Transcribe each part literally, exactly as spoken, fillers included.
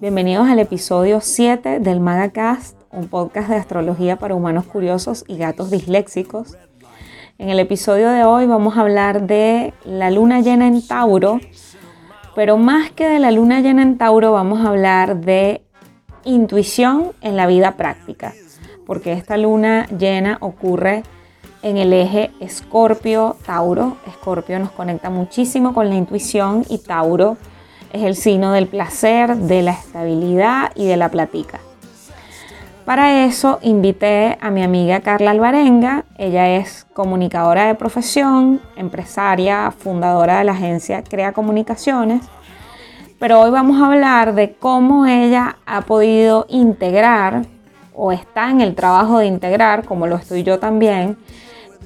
Bienvenidos al episodio siete del MagaCast, un podcast de astrología para humanos curiosos y gatos disléxicos. En el episodio de hoy vamos a hablar de la luna llena en Tauro, pero más que de la luna llena en Tauro vamos a hablar de intuición en la vida práctica, porque esta luna llena ocurre en el eje Escorpio-Tauro. Escorpio nos conecta muchísimo con la intuición y Tauro es el signo del placer, de la estabilidad y de la plática. Para eso invité a mi amiga Carla Alvarenga. Ella es comunicadora de profesión, empresaria, fundadora de la agencia Crea Comunicaciones. Pero hoy vamos a hablar de cómo ella ha podido integrar o está en el trabajo de integrar, como lo estoy yo también,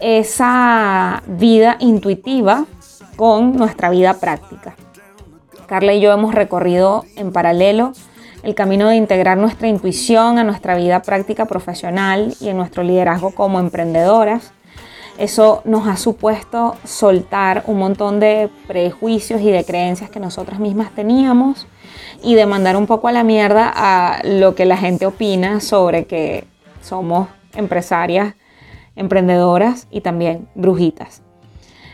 esa vida intuitiva con nuestra vida práctica. Carla y yo hemos recorrido en paralelo el camino de integrar nuestra intuición a nuestra vida práctica profesional y en nuestro liderazgo como emprendedoras. Eso nos ha supuesto soltar un montón de prejuicios y de creencias que nosotras mismas teníamos y de mandar un poco a la mierda a lo que la gente opina sobre que somos empresarias, emprendedoras y también brujitas.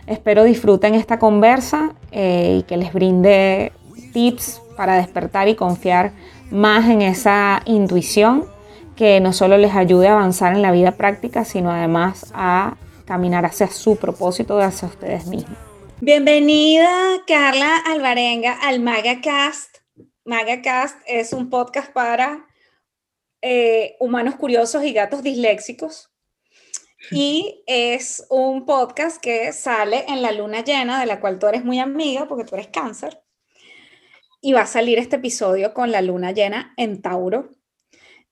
Espero disfruten esta conversa eh, y que les brinde tips para despertar y confiar más en esa intuición que no solo les ayude a avanzar en la vida práctica, sino además a caminar hacia su propósito, hacia ustedes mismos. Bienvenida Carla Alvarenga al MagaCast. MagaCast es un podcast para eh, humanos curiosos y gatos disléxicos. Y es un podcast que sale en la luna llena, de la cual tú eres muy amiga porque tú eres cáncer. Y va a salir este episodio con la luna llena en Tauro.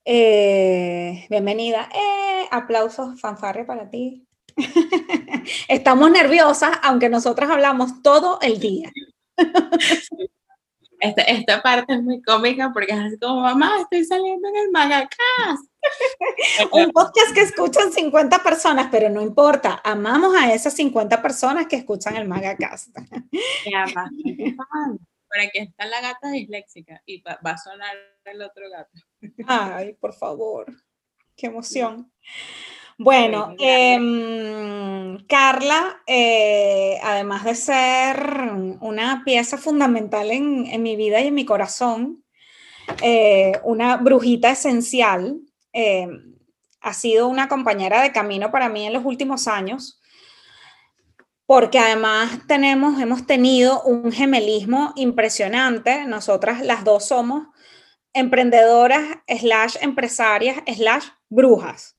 Eh, bienvenida. Eh, aplausos, fanfarria para ti. Estamos nerviosas, aunque nosotras hablamos todo el día. Esta, esta parte es muy cómica porque es así como, mamá, estoy saliendo en el MagaCast. Un podcast que escuchan cincuenta personas, pero no importa, amamos a esas cincuenta personas que escuchan el MagaCast. Por aquí está la gata disléxica y va a sonar el otro gato. Ay, por favor, qué emoción. Bueno, eh, Carla, eh, además de ser una pieza fundamental en, en mi vida y en mi corazón, eh, una brujita esencial, eh, ha sido una compañera de camino para mí en los últimos años, porque además tenemos, hemos tenido un gemelismo impresionante. Nosotras las dos somos emprendedoras, slash empresarias, slash brujas.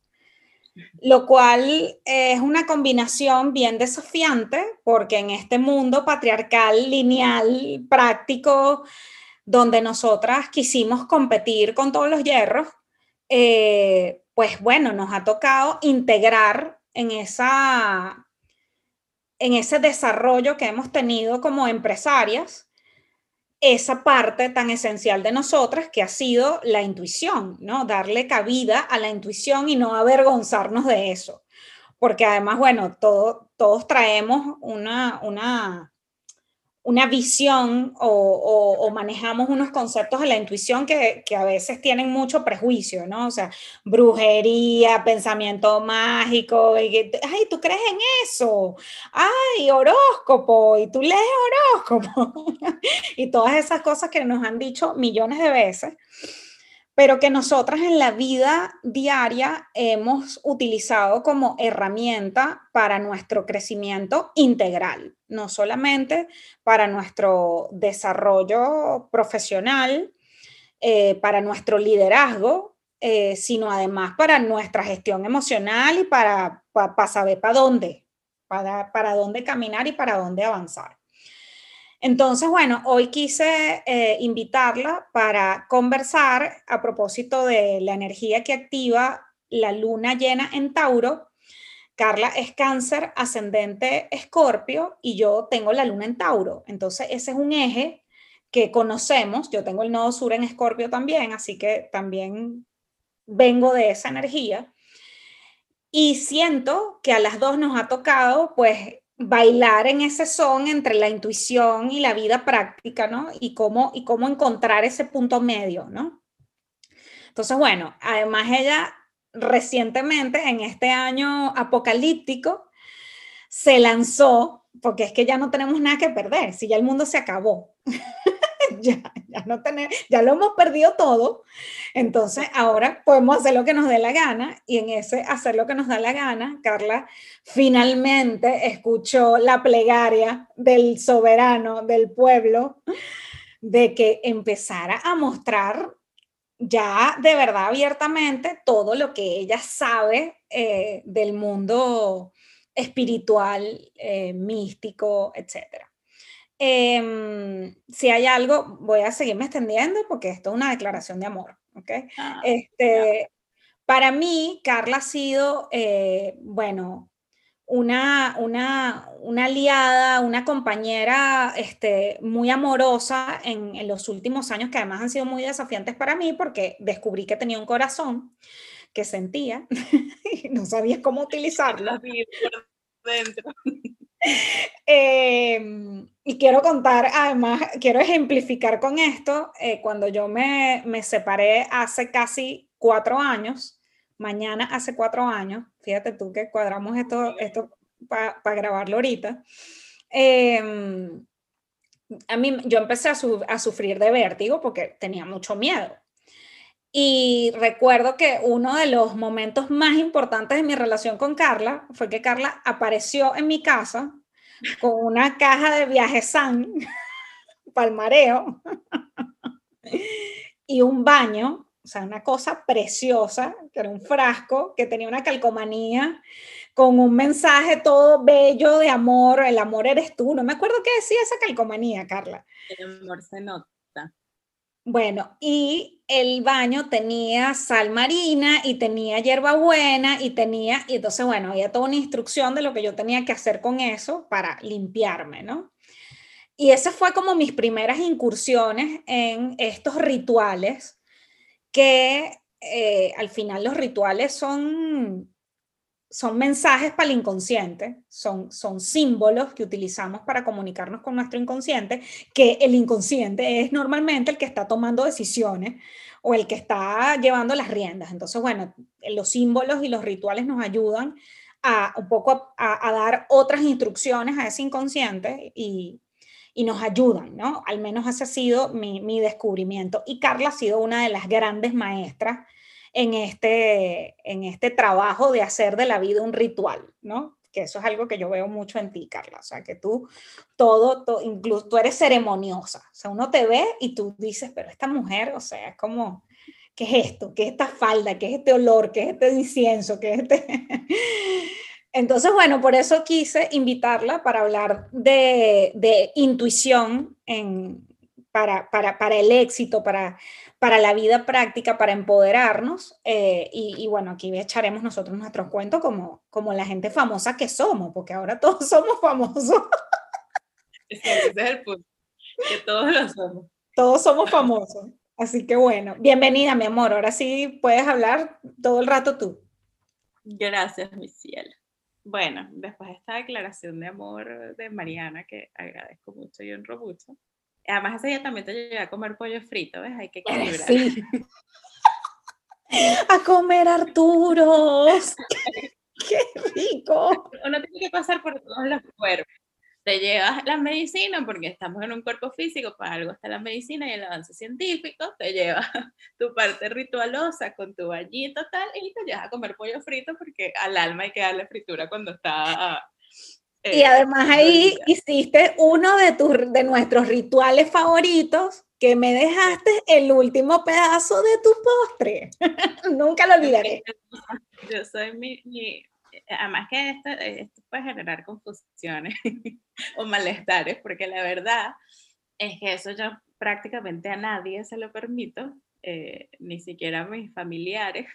Lo cual es una combinación bien desafiante, porque en este mundo patriarcal, lineal, práctico, donde nosotras quisimos competir con todos los hierros, eh, pues bueno, nos ha tocado integrar en, esa, en ese desarrollo que hemos tenido como empresarias, esa parte tan esencial de nosotras que ha sido la intuición, ¿no? Darle cabida a la intuición y no avergonzarnos de eso. Porque además, bueno, todo, todos traemos una, una, una visión o, o, o manejamos unos conceptos de la intuición que, que a veces tienen mucho prejuicio, ¿no? O sea, brujería, pensamiento mágico, y, ay, ¿tú crees en eso? Ay, horóscopo, y tú lees horóscopo, y todas esas cosas que nos han dicho millones de veces, pero que nosotras en la vida diaria hemos utilizado como herramienta para nuestro crecimiento integral, no solamente para nuestro desarrollo profesional, eh, para nuestro liderazgo, eh, sino además para nuestra gestión emocional y para, para, para saber para dónde, para, para dónde caminar y para dónde avanzar. Entonces, bueno, hoy quise eh, invitarla para conversar a propósito de la energía que activa la luna llena en Tauro. Carla es cáncer, ascendente Escorpio, y yo tengo la luna en Tauro. Entonces, ese es un eje que conocemos. Yo tengo el nodo sur en Escorpio también, así que también vengo de esa energía. Y siento que a las dos nos ha tocado, pues, bailar en ese son entre la intuición y la vida práctica, ¿no? Y cómo, y cómo encontrar ese punto medio, ¿no? Entonces, bueno, además ella recientemente, en este año apocalíptico, se lanzó, porque es que ya no tenemos nada que perder, si ya el mundo se acabó. Ya, ya, no tener, ya lo hemos perdido todo, entonces ahora podemos hacer lo que nos dé la gana, y en ese hacer lo que nos da la gana, Carla finalmente escuchó la plegaria del soberano, del pueblo, de que empezara a mostrar ya de verdad abiertamente todo lo que ella sabe eh, del mundo espiritual, eh, místico, etcétera. Eh, si hay algo, voy a seguirme extendiendo porque esto es una declaración de amor, ¿okay? Ah, este, claro. Para mí, Carla ha sido, eh, bueno, una, una, una aliada, una compañera este, muy amorosa en, en los últimos años, que además han sido muy desafiantes para mí porque descubrí que tenía un corazón que sentía y no sabía cómo utilizarlo. Dentro. Eh, y quiero contar, además, quiero ejemplificar con esto, eh, cuando yo me, me separé hace casi cuatro años, mañana hace cuatro años, fíjate tú que cuadramos esto, esto para pa grabarlo ahorita, eh, a mí, yo empecé a, su, a sufrir de vértigo porque tenía mucho miedo. Y recuerdo que uno de los momentos más importantes de mi relación con Carla fue que Carla apareció en mi casa con una caja de Viajesan, palmareo, y un baño, o sea, una cosa preciosa, que era un frasco, que tenía una calcomanía, con un mensaje todo bello de amor, el amor eres tú. No me acuerdo qué decía esa calcomanía, Carla. El amor se nota. Bueno, y el baño tenía sal marina y tenía hierbabuena y tenía, y entonces, bueno, había toda una instrucción de lo que yo tenía que hacer con eso para limpiarme, ¿no? Y esas fue como mis primeras incursiones en estos rituales, que eh, al final los rituales son, son mensajes para el inconsciente, son, son símbolos que utilizamos para comunicarnos con nuestro inconsciente, que el inconsciente es normalmente el que está tomando decisiones o el que está llevando las riendas. Entonces, bueno, los símbolos y los rituales nos ayudan a un poco a, a dar otras instrucciones a ese inconsciente y, y nos ayudan, ¿no? Al menos ese ha sido mi, mi descubrimiento. Y Carla ha sido una de las grandes maestras en este, en este trabajo de hacer de la vida un ritual, ¿no? Que eso es algo que yo veo mucho en ti, Carla, o sea, que tú todo, todo, incluso tú eres ceremoniosa, o sea, uno te ve y tú dices, pero esta mujer, o sea, es como, ¿qué es esto? ¿Qué es esta falda? ¿Qué es este olor? ¿Qué es este incienso? ¿Qué es este...? Entonces, bueno, por eso quise invitarla para hablar de, de intuición en... Para, para, para el éxito, para, para la vida práctica, para empoderarnos. Eh, y, y bueno, aquí echaremos nosotros nuestros cuentos como, como la gente famosa que somos, porque ahora todos somos famosos. Ese es el punto, que todos lo somos. Todos somos famosos. Así que bueno, bienvenida, mi amor. Ahora sí puedes hablar todo el rato tú. Gracias, mi cielo. Bueno, después de esta declaración de amor de Mariana, que agradezco mucho y honro mucho, además ese día también te llevé a comer pollo frito, ¿ves? Hay que equilibrar. Sí. A comer Arturos. ¡Qué rico! Uno tiene que pasar por todos los cuerpos. Te llevas la medicina, porque estamos en un cuerpo físico, para algo está la medicina y el avance científico. Te llevas tu parte ritualosa con tu bañito tal, y te llevas a comer pollo frito, porque al alma hay que darle fritura cuando está... Y además ahí hiciste uno de, tus, de nuestros rituales favoritos, que me dejaste el último pedazo de tu postre. Nunca lo olvidaré. Yo soy mi... mi además que esto, esto puede generar confusiones o malestares, porque la verdad es que eso yo prácticamente a nadie se lo permito, eh, ni siquiera a mis familiares.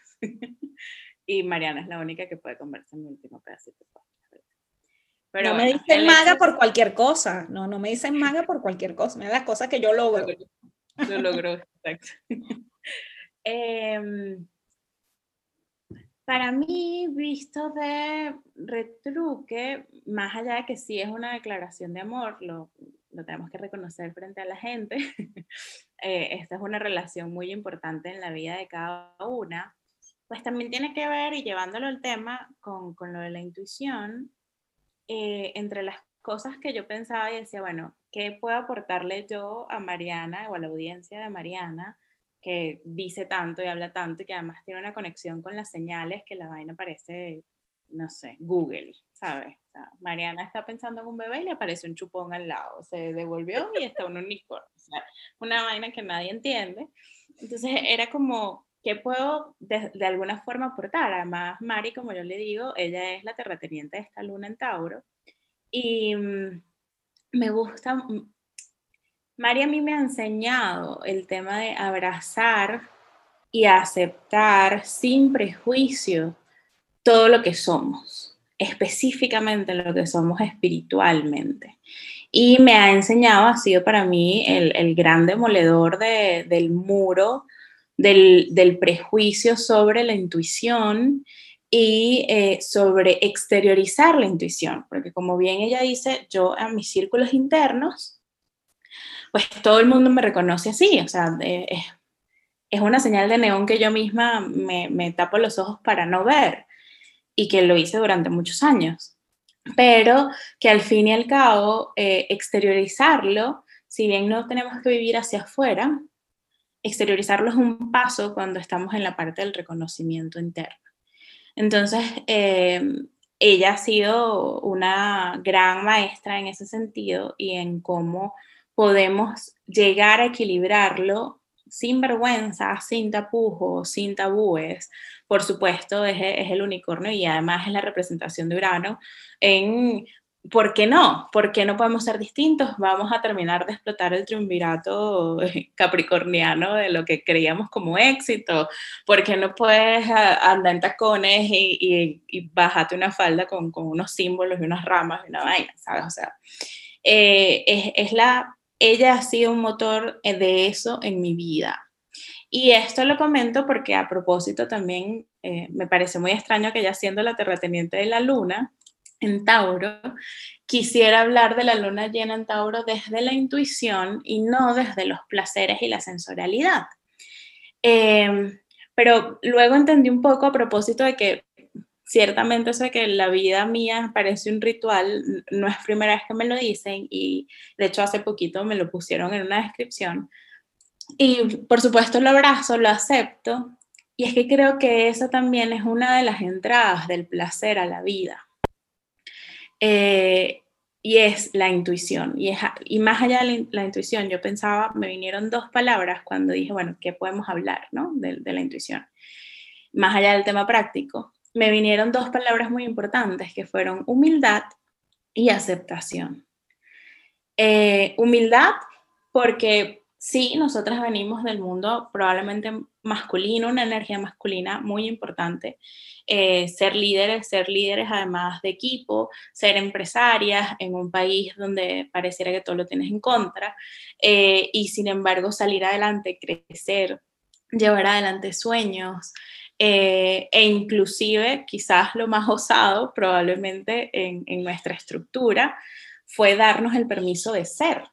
Y Mariana es la única que puede comerse mi último pedacito de postre. Pero no bueno, me dicen maga por cualquier cosa, no, no me dicen maga por cualquier cosa, mira las cosas que yo logro. Lo logró, exacto. eh, para mí, visto de retruque, más allá de que sí es una declaración de amor, lo, lo tenemos que reconocer frente a la gente, eh, esta es una relación muy importante en la vida de cada una, pues también tiene que ver, y llevándolo al tema, con, con lo de la intuición. Eh, entre las cosas que yo pensaba y decía, bueno, ¿qué puedo aportarle yo a Mariana o a la audiencia de Mariana que dice tanto y habla tanto y que además tiene una conexión con las señales que la vaina parece, no sé, Google, ¿sabes? O sea, Mariana está pensando en un bebé y le aparece un chupón al lado, se devolvió y está un unicornio, o sea, una vaina que nadie entiende. Entonces era como, ¿qué puedo de, de alguna forma aportar? Además, Mari, como yo le digo, ella es la terrateniente de esta luna en Tauro. Y mmm, me gusta... Mari a mí me ha enseñado el tema de abrazar y aceptar sin prejuicio todo lo que somos, específicamente lo que somos espiritualmente. Y me ha enseñado, ha sido para mí el, el gran demoledor de, del muro Del, del prejuicio sobre la intuición y eh, sobre exteriorizar la intuición, porque como bien ella dice, yo en mis círculos internos, pues todo el mundo me reconoce así, o sea, eh, es, es una señal de neón que yo misma me, me tapo los ojos para no ver, y que lo hice durante muchos años, pero que al fin y al cabo, eh, exteriorizarlo, si bien no tenemos que vivir hacia afuera, exteriorizarlo es un paso cuando estamos en la parte del reconocimiento interno. Entonces, eh, ella ha sido una gran maestra en ese sentido y en cómo podemos llegar a equilibrarlo sin vergüenza, sin tapujos, sin tabúes. Por supuesto, es, es el unicornio y además es la representación de Urano en... ¿Por qué no? ¿Por qué no podemos ser distintos? Vamos a terminar de explotar el triunvirato capricorniano de lo que creíamos como éxito. ¿Por qué no puedes andar en tacones y, y, y bajarte una falda con, con unos símbolos y unas ramas y una vaina? ¿Sabes? O sea, eh, es, es la, ella ha sido un motor de eso en mi vida. Y esto lo comento porque a propósito también eh, me parece muy extraño que ella, siendo la terrateniente de la luna en Tauro, quisiera hablar de la luna llena en Tauro desde la intuición y no desde los placeres y la sensorialidad. Eh, pero luego entendí un poco a propósito de que ciertamente eso de que la vida mía parece un ritual, no es primera vez que me lo dicen y de hecho hace poquito me lo pusieron en una descripción. Y por supuesto lo abrazo, lo acepto y es que creo que eso también es una de las entradas del placer a la vida. Eh, y es la intuición y, es, y más allá de la, la intuición yo pensaba, me vinieron dos palabras cuando dije, bueno, ¿qué podemos hablar, no? de, de la intuición más allá del tema práctico, me vinieron dos palabras muy importantes que fueron humildad y aceptación. Eh, humildad porque sí, nosotras venimos del mundo probablemente masculino, una energía masculina muy importante, eh, ser líderes, ser líderes además de equipo, ser empresarias en un país donde pareciera que todo lo tienes en contra, eh, y sin embargo salir adelante, crecer, llevar adelante sueños, eh, e inclusive quizás lo más osado probablemente en, en nuestra estructura fue darnos el permiso de ser.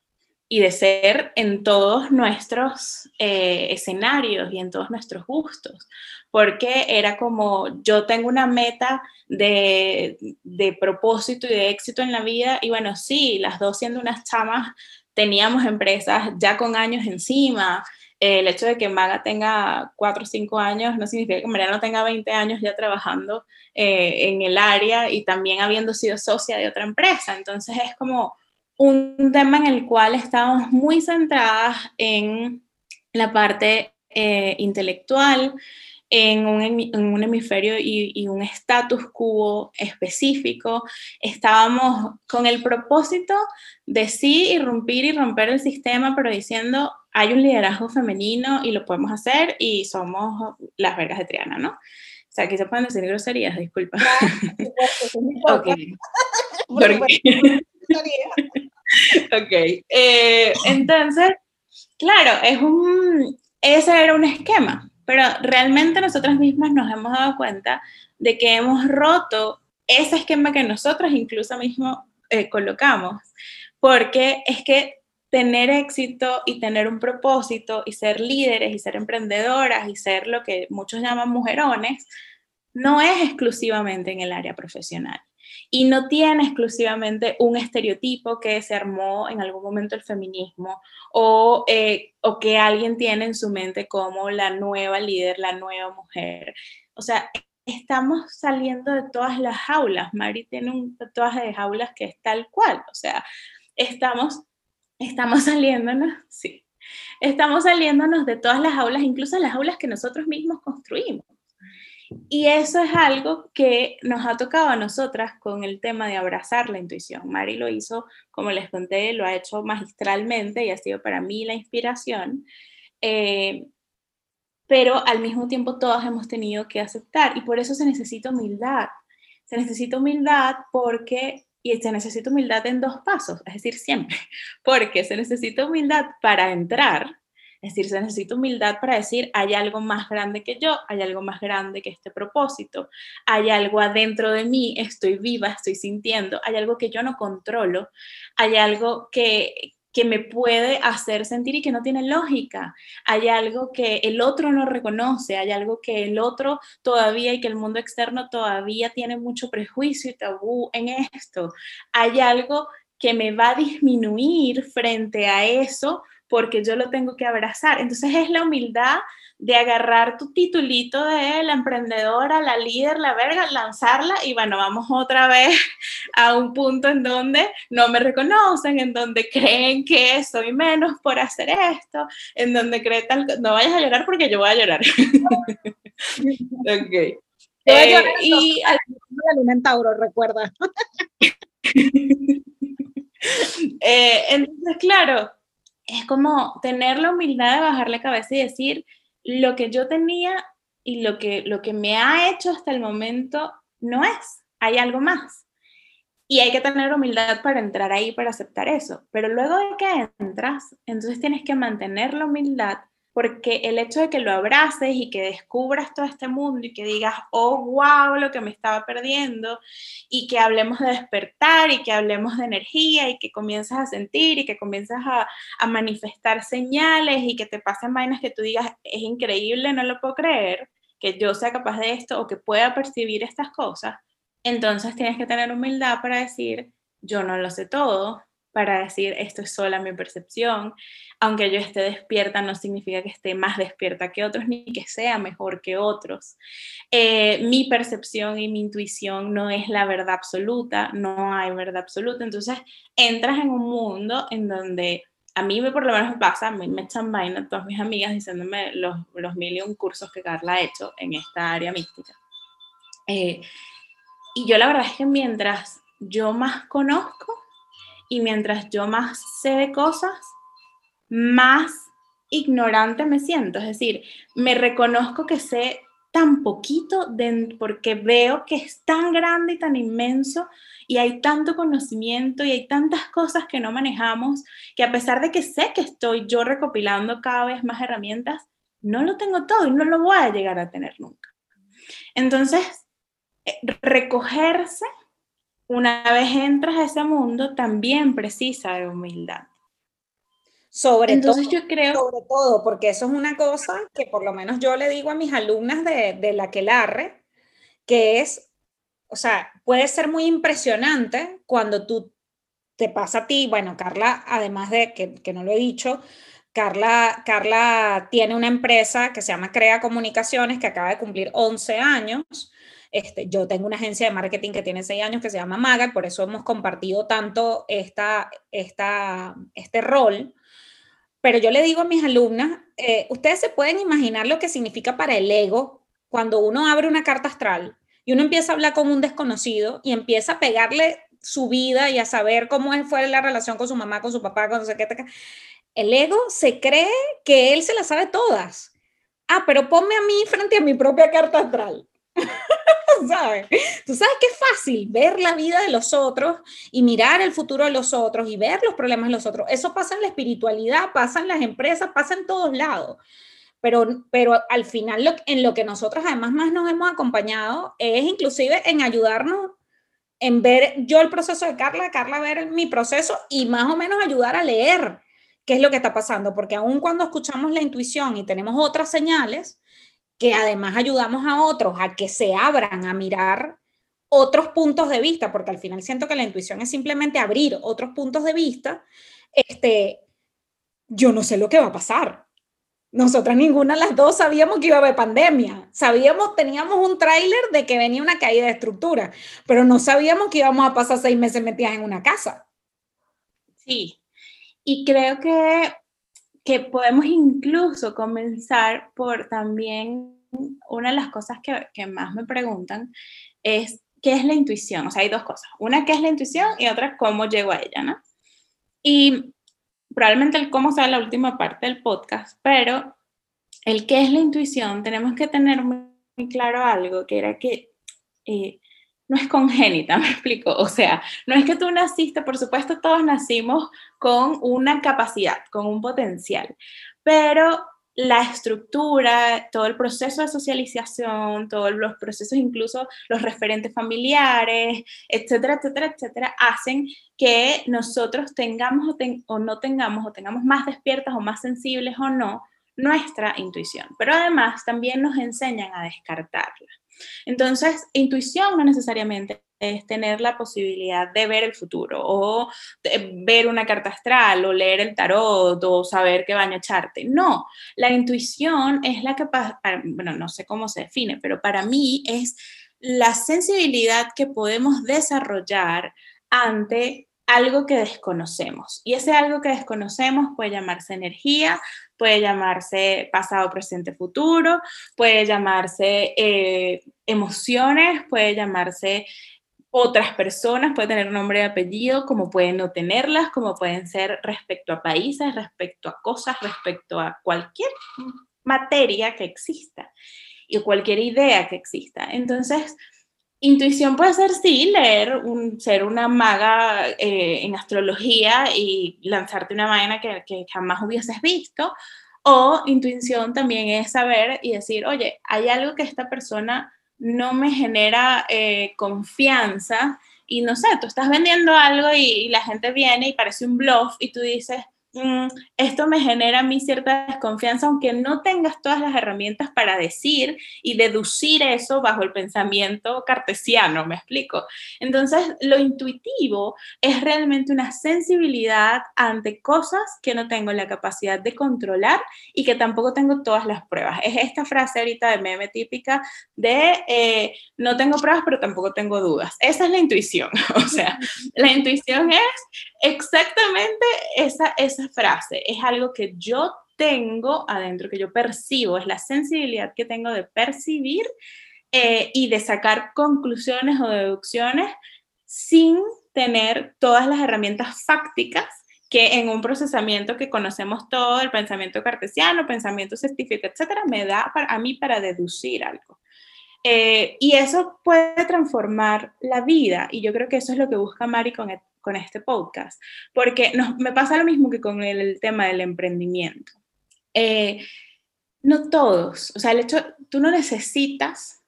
Y de ser en todos nuestros eh, escenarios y en todos nuestros gustos, porque era como, yo tengo una meta de, de propósito y de éxito en la vida, y bueno, sí, las dos siendo unas chamas, teníamos empresas ya con años encima, eh, el hecho de que Maga tenga cuatro o cinco años no significa que Mariana tenga veinte años ya trabajando eh, en el área y también habiendo sido socia de otra empresa, entonces es como... un tema en el cual estábamos muy centradas en la parte eh, intelectual, en un, en un hemisferio y, y un status quo específico. Estábamos con el propósito de sí irrumpir y romper el sistema, pero diciendo hay un liderazgo femenino y lo podemos hacer y somos las vergas de Triana, ¿no? O sea, aquí se pueden decir groserías, disculpa. No, no, no, no, no, no. Okay. Bueno, ok, eh, entonces, claro, es un, ese era un esquema, pero realmente nosotras mismas nos hemos dado cuenta de que hemos roto ese esquema que nosotros incluso mismo eh, colocamos, porque es que tener éxito y tener un propósito y ser líderes y ser emprendedoras y ser lo que muchos llaman mujerones, no es exclusivamente en el área profesional. Y no tiene exclusivamente un estereotipo que se armó en algún momento el feminismo o, eh, o que alguien tiene en su mente como la nueva líder, la nueva mujer. O sea, estamos saliendo de todas las jaulas. Mari tiene un tatuaje de jaulas que es tal cual. O sea, estamos, estamos saliéndonos, sí, estamos saliéndonos de todas las jaulas, incluso las jaulas que nosotros mismos construimos. Y eso es algo que nos ha tocado a nosotras con el tema de abrazar la intuición. Mari lo hizo, como les conté, lo ha hecho magistralmente y ha sido para mí la inspiración. Eh, pero al mismo tiempo todas hemos tenido que aceptar y por eso se necesita humildad. Se necesita humildad porque, y se necesita humildad en dos pasos, es decir, siempre. Porque se necesita humildad para entrar. Es decir, se necesita humildad para decir, hay algo más grande que yo, hay algo más grande que este propósito, hay algo adentro de mí, estoy viva, estoy sintiendo, hay algo que yo no controlo, hay algo que, que me puede hacer sentir y que no tiene lógica, hay algo que el otro no reconoce, hay algo que el otro todavía y que el mundo externo todavía tiene mucho prejuicio y tabú en esto, hay algo que me va a disminuir frente a eso, porque yo lo tengo que abrazar. Entonces es la humildad de agarrar tu titulito de la emprendedora, la líder, la verga, lanzarla y bueno, vamos otra vez a un punto en donde no me reconocen, en donde creen que soy menos por hacer esto, en donde creen tal cosa. No vayas a llorar porque yo voy a llorar. Ok. Yo voy a llorar eh, y al alimentauro, recuerda. eh, entonces, claro, es como tener la humildad de bajar la cabeza y decir lo que yo tenía y lo que, lo que me ha hecho hasta el momento no es, hay algo más. Y hay que tener humildad para entrar ahí, para aceptar eso. Pero luego de que entras, entonces tienes que mantener la humildad porque el hecho de que lo abraces y que descubras todo este mundo y que digas, oh, wow, lo que me estaba perdiendo, y que hablemos de despertar y que hablemos de energía y que comienzas a sentir y que comienzas a, a manifestar señales y que te pasen vainas que tú digas, es increíble, no lo puedo creer, que yo sea capaz de esto o que pueda percibir estas cosas. Entonces tienes que tener humildad para decir, yo no lo sé todo, para decir, esto es sola mi percepción, aunque yo esté despierta no significa que esté más despierta que otros, ni que sea mejor que otros. Eh, mi percepción y mi intuición no es la verdad absoluta, no hay verdad absoluta, entonces entras en un mundo en donde, a mí por lo menos me pasa, a mí me echan vaina todas mis amigas diciéndome los, los mil y un cursos que Carla ha hecho en esta área mística. Eh, y yo la verdad es que mientras yo más conozco, y mientras yo más sé de cosas, más ignorante me siento. Es decir, me reconozco que sé tan poquito de, porque veo que es tan grande y tan inmenso y hay tanto conocimiento y hay tantas cosas que no manejamos que a pesar de que sé que estoy yo recopilando cada vez más herramientas, no lo tengo todo y no lo voy a llegar a tener nunca. Entonces, recogerse una vez entras a ese mundo, también precisa de humildad. Sobre Entonces, todo, yo creo... sobre todo, porque eso es una cosa que por lo menos yo le digo a mis alumnas de, de la Aquelarre, que es, o sea, puede ser muy impresionante cuando tú te pasa a ti, bueno, Carla, además de que, que no lo he dicho, Carla, Carla tiene una empresa que se llama Crea Comunicaciones, que acaba de cumplir once años, Este, yo tengo una agencia de marketing que tiene seis años que se llama Maga, por eso hemos compartido tanto esta, esta, este rol, pero yo le digo a mis alumnas, eh, ustedes se pueden imaginar lo que significa para el ego cuando uno abre una carta astral y uno empieza a hablar con un desconocido y empieza a pegarle su vida y a saber cómo fue la relación con su mamá, con su papá, con no sé qué. El ego se cree que él se las sabe todas. Ah, pero ponme a mí frente a mi propia carta astral. ¿Sabes? Tú sabes que es fácil ver la vida de los otros y mirar el futuro de los otros y ver los problemas de los otros. Eso pasa en la espiritualidad, pasa en las empresas, pasa en todos lados. Pero, pero al final lo, en lo que nosotros además más nos hemos acompañado es inclusive en ayudarnos, en ver yo el proceso de Carla, Carla ver mi proceso y más o menos ayudar a leer qué es lo que está pasando. Porque aun cuando escuchamos la intuición y tenemos otras señales, que además ayudamos a otros a que se abran a mirar otros puntos de vista, porque al final siento que la intuición es simplemente abrir otros puntos de vista, este, yo no sé lo que va a pasar. Nosotras ninguna de las dos sabíamos que iba a haber pandemia. Sabíamos, teníamos un tráiler de que venía una caída de estructura, pero no sabíamos que íbamos a pasar seis meses metidas en una casa. Sí, y creo que que podemos incluso comenzar por también, una de las cosas que, que más me preguntan es, ¿qué es la intuición? O sea, hay dos cosas. Una, ¿qué es la intuición? Y otra, ¿cómo llego a ella? ¿No? Y probablemente el cómo sea la última parte del podcast, pero el qué es la intuición, tenemos que tener muy claro algo, que era que eh, no es congénita, me explico. O sea, no es que tú naciste, por supuesto todos nacimos con una capacidad, con un potencial, pero la estructura, todo el proceso de socialización, todos los procesos, incluso los referentes familiares, etcétera, etcétera, etcétera, hacen que nosotros tengamos o, ten, o no tengamos, o tengamos más despiertas o más sensibles o no, nuestra intuición. Pero además también nos enseñan a descartarla. Entonces, intuición no necesariamente es tener la posibilidad de ver el futuro o ver una carta astral o leer el tarot o saber qué baño echarte. No, la intuición es la capacidad, bueno, no sé cómo se define, pero para mí es la sensibilidad que podemos desarrollar ante algo que desconocemos. Y ese algo que desconocemos puede llamarse energía, puede llamarse pasado, presente, futuro, puede llamarse eh, emociones, puede llamarse otras personas, puede tener nombre y apellido, como pueden no tenerlas, como pueden ser respecto a países, respecto a cosas, respecto a cualquier materia que exista y cualquier idea que exista. Entonces, intuición puede ser, sí, leer, un, ser una maga eh, en astrología y lanzarte una vaina que, que jamás hubieses visto, o intuición también es saber y decir, oye, hay algo que esta persona no me genera eh, confianza, y no sé, tú estás vendiendo algo y, y la gente viene y parece un bluff, y tú dices, mm, esto me genera a mí cierta desconfianza, aunque no tengas todas las herramientas para decir y deducir eso bajo el pensamiento cartesiano, ¿me explico? Entonces, lo intuitivo es realmente una sensibilidad ante cosas que no tengo la capacidad de controlar y que tampoco tengo todas las pruebas. Es esta frase ahorita de meme típica de eh, no tengo pruebas, pero tampoco tengo dudas. Esa es la intuición. O sea, la intuición es exactamente esa, esa frase, es algo que yo tengo adentro, que yo percibo, es la sensibilidad que tengo de percibir eh, y de sacar conclusiones o deducciones sin tener todas las herramientas fácticas que en un procesamiento que conocemos todo, el pensamiento cartesiano, pensamiento científico, etcétera, me da para, a mí para deducir algo. Eh, y eso puede transformar la vida, y yo creo que eso es lo que busca Mari con el con este podcast, porque nos, me pasa lo mismo que con el, el tema del emprendimiento. Eh, no todos, o sea, el hecho, tú no necesitas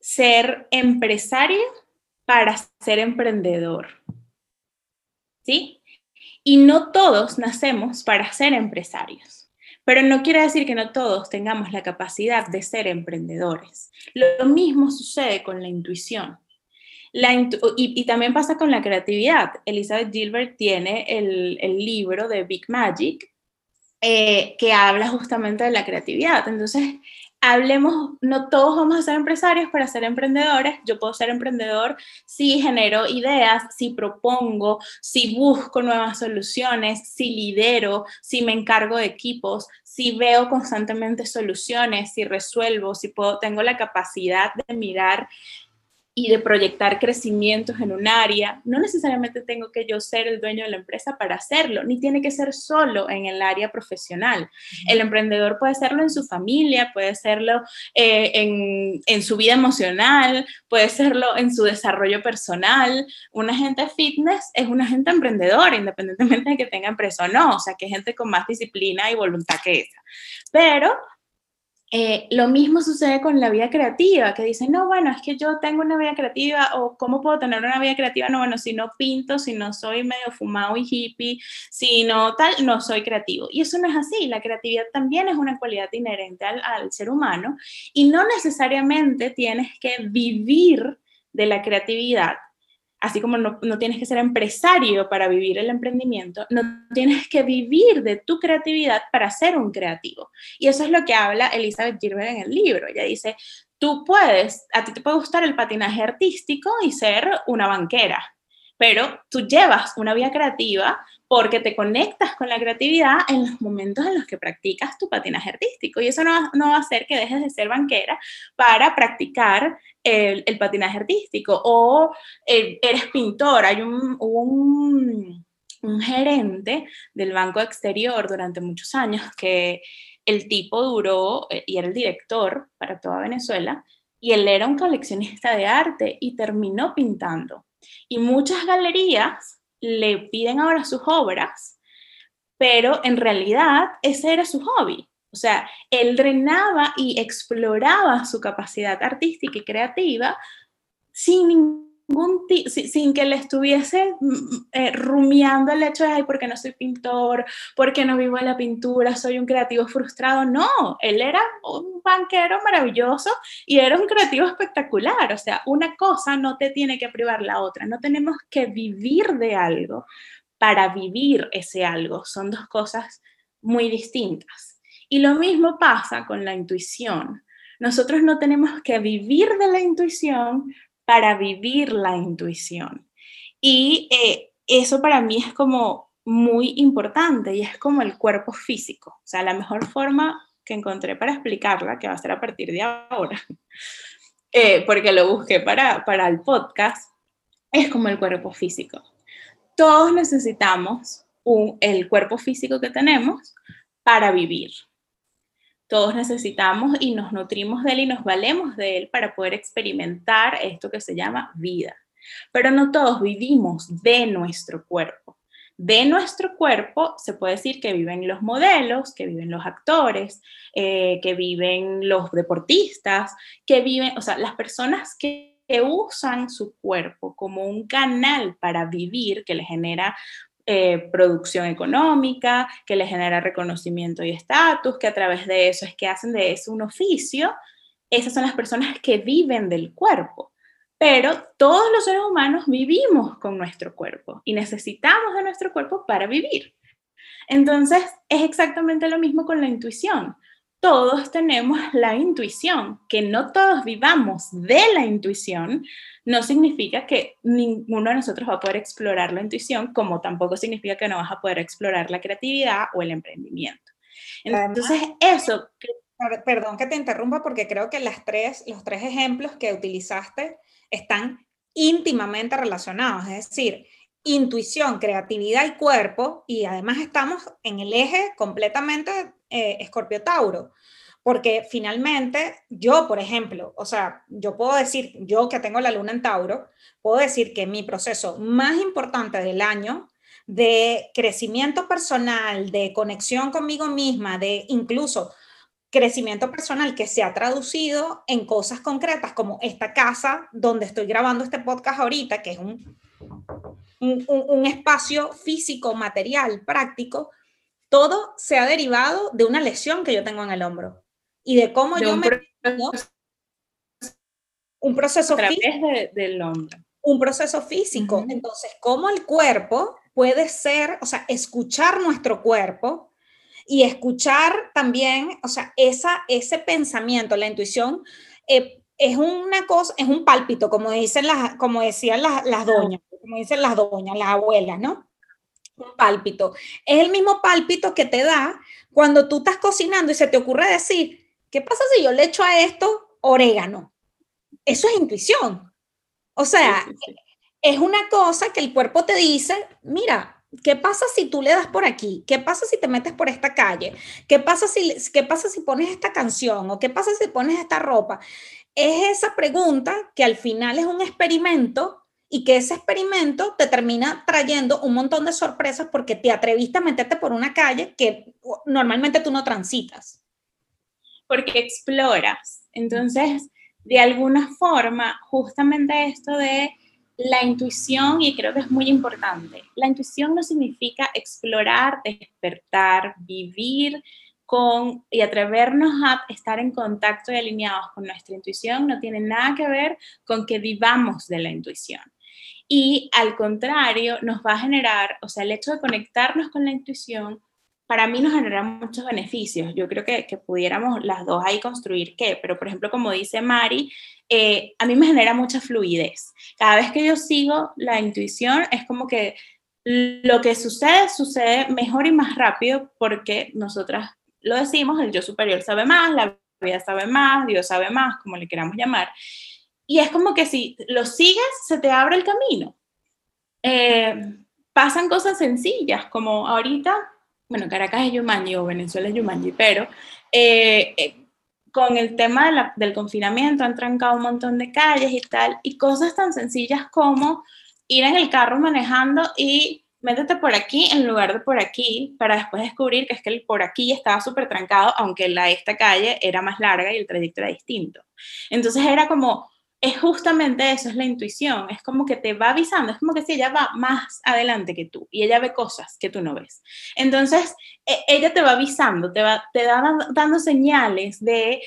ser empresario para ser emprendedor, ¿sí? Y no todos nacemos para ser empresarios. Pero no quiere decir que no todos tengamos la capacidad de ser emprendedores. Lo, lo mismo sucede con la intuición. La intu- y, y también pasa con la creatividad. Elizabeth Gilbert tiene el, el libro de Big Magic eh, que habla justamente de la creatividad. Entonces, hablemos, no todos vamos a ser empresarios para ser emprendedores. Yo puedo ser emprendedor si genero ideas, si propongo, si busco nuevas soluciones, si lidero, si me encargo de equipos, si veo constantemente soluciones, si resuelvo, si puedo, tengo la capacidad de mirar y de proyectar crecimientos en un área. No necesariamente tengo que yo ser el dueño de la empresa para hacerlo, ni tiene que ser solo en el área profesional. El emprendedor puede serlo en su familia, puede serlo eh, en, en su vida emocional, puede serlo en su desarrollo personal. Una gente fitness es una gente emprendedora, independientemente de que tenga empresa o no, o sea, que es gente con más disciplina y voluntad que esa. Pero... Eh, lo mismo sucede con la vida creativa, que dicen, no, bueno, es que yo tengo una vida creativa, o ¿cómo puedo tener una vida creativa? No, bueno, si no pinto, si no soy medio fumado y hippie, si no tal, no soy creativo. Y eso no es así. La creatividad también es una cualidad inherente al, al ser humano, y no necesariamente tienes que vivir de la creatividad. Así como no, no tienes que ser empresario para vivir el emprendimiento, no tienes que vivir de tu creatividad para ser un creativo. Y eso es lo que habla Elizabeth Gilbert en el libro. Ella dice, tú puedes, a ti te puede gustar el patinaje artístico y ser una banquera, pero tú llevas una vida creativa porque te conectas con la creatividad en los momentos en los que practicas tu patinaje artístico. Y eso no, no va a hacer que dejes de ser banquera para practicar el, el patinaje artístico. O eh, eres pintor. Hay un, un, un gerente del Banco Exterior durante muchos años que el tipo duró, y era el director para toda Venezuela, y él era un coleccionista de arte y terminó pintando. Y muchas galerías le piden ahora sus obras, pero en realidad ese era su hobby. O sea, él drenaba y exploraba su capacidad artística y creativa sin ningún t- sin que le estuviese eh, rumiando el hecho de, ay, ¿por qué no soy pintor? ¿Por qué no vivo en la pintura? ¿Soy un creativo frustrado? No, él era un banquero maravilloso y era un creativo espectacular. O sea, una cosa no te tiene que privar la otra. No tenemos que vivir de algo para vivir ese algo. Son dos cosas muy distintas. Y lo mismo pasa con la intuición. Nosotros no tenemos que vivir de la intuición para vivir la intuición. Y eh, eso para mí es como muy importante, y es como el cuerpo físico. O sea, la mejor forma que encontré para explicarla, que va a ser a partir de ahora, eh, porque lo busqué para, para el podcast, es como el cuerpo físico. Todos necesitamos un, el cuerpo físico que tenemos para vivir. Todos necesitamos y nos nutrimos de él y nos valemos de él para poder experimentar esto que se llama vida. Pero no todos vivimos de nuestro cuerpo. De nuestro cuerpo se puede decir que viven los modelos, que viven los actores, eh, que viven los deportistas, que viven, o sea, las personas que, que usan su cuerpo como un canal para vivir, que les genera Eh, producción económica, que les genera reconocimiento y estatus, que a través de eso es que hacen de eso un oficio. Esas son las personas que viven del cuerpo. Pero todos los seres humanos vivimos con nuestro cuerpo y necesitamos de nuestro cuerpo para vivir. Entonces, es exactamente lo mismo con la intuición. Todos tenemos la intuición. Que no todos vivamos de la intuición no significa que ninguno de nosotros va a poder explorar la intuición, como tampoco significa que no vas a poder explorar la creatividad o el emprendimiento. Entonces, además, eso... Perdón que te interrumpa, porque creo que las tres, los tres ejemplos que utilizaste están íntimamente relacionados, es decir, intuición, creatividad y cuerpo, y además estamos en el eje completamente... Eh, Escorpio Tauro, porque finalmente yo, por ejemplo, o sea, yo puedo decir, yo que tengo la luna en Tauro, puedo decir que mi proceso más importante del año de crecimiento personal, de conexión conmigo misma, de incluso crecimiento personal que se ha traducido en cosas concretas como esta casa donde estoy grabando este podcast ahorita, que es un, un, un espacio físico, material, práctico. Todo se ha derivado de una lesión que yo tengo en el hombro y de cómo de yo un me... Proceso, un proceso físico. De, del hombro. Un proceso físico. Uh-huh. Entonces, cómo el cuerpo puede ser, o sea, escuchar nuestro cuerpo y escuchar también, o sea, esa, ese pensamiento, la intuición, eh, es una cosa, es un pálpito, como dicen las, como decían las, las doñas, como dicen las doñas, las abuelas, ¿no? Un pálpito. Es el mismo pálpito que te da cuando tú estás cocinando y se te ocurre decir, ¿qué pasa si yo le echo a esto orégano? Eso es intuición. O sea, sí, sí, sí. es una cosa que el cuerpo te dice, mira, ¿qué pasa si tú le das por aquí? ¿Qué pasa si te metes por esta calle? ¿Qué pasa si, qué pasa si pones esta canción? ¿O qué pasa si pones esta ropa? Es esa pregunta que al final es un experimento y que ese experimento te termina trayendo un montón de sorpresas porque te atreviste a meterte por una calle que normalmente tú no transitas. Porque exploras. Entonces, de alguna forma, justamente esto de la intuición, y creo que es muy importante, la intuición no significa explorar, despertar, vivir con y atrevernos a estar en contacto y alineados con nuestra intuición, no tiene nada que ver con que vivamos de la intuición. Y al contrario, nos va a generar, o sea, el hecho de conectarnos con la intuición, para mí nos genera muchos beneficios. Yo creo que, que pudiéramos las dos ahí construir qué, pero por ejemplo, como dice Mari, eh, a mí me genera mucha fluidez. Cada vez que yo sigo la intuición, es como que lo que sucede, sucede mejor y más rápido, porque nosotras lo decimos, el yo superior sabe más, la vida sabe más, Dios sabe más, como le queramos llamar. Y es como que si lo sigues, se te abre el camino. Eh, pasan cosas sencillas, como ahorita... bueno, Caracas es Yumanji o Venezuela es Yumanji, pero eh, eh, con el tema de la, del confinamiento han trancado un montón de calles y tal, y cosas tan sencillas como ir en el carro manejando y métete por aquí en lugar de por aquí, para después descubrir que es que el por aquí estaba súper trancado, aunque la de esta calle era más larga y el trayecto era distinto. Entonces era como... es justamente eso, es la intuición, es como que te va avisando, es como que si ella va más adelante que tú y ella ve cosas que tú no ves. Entonces, eh, ella te va avisando, te va te da, dando señales de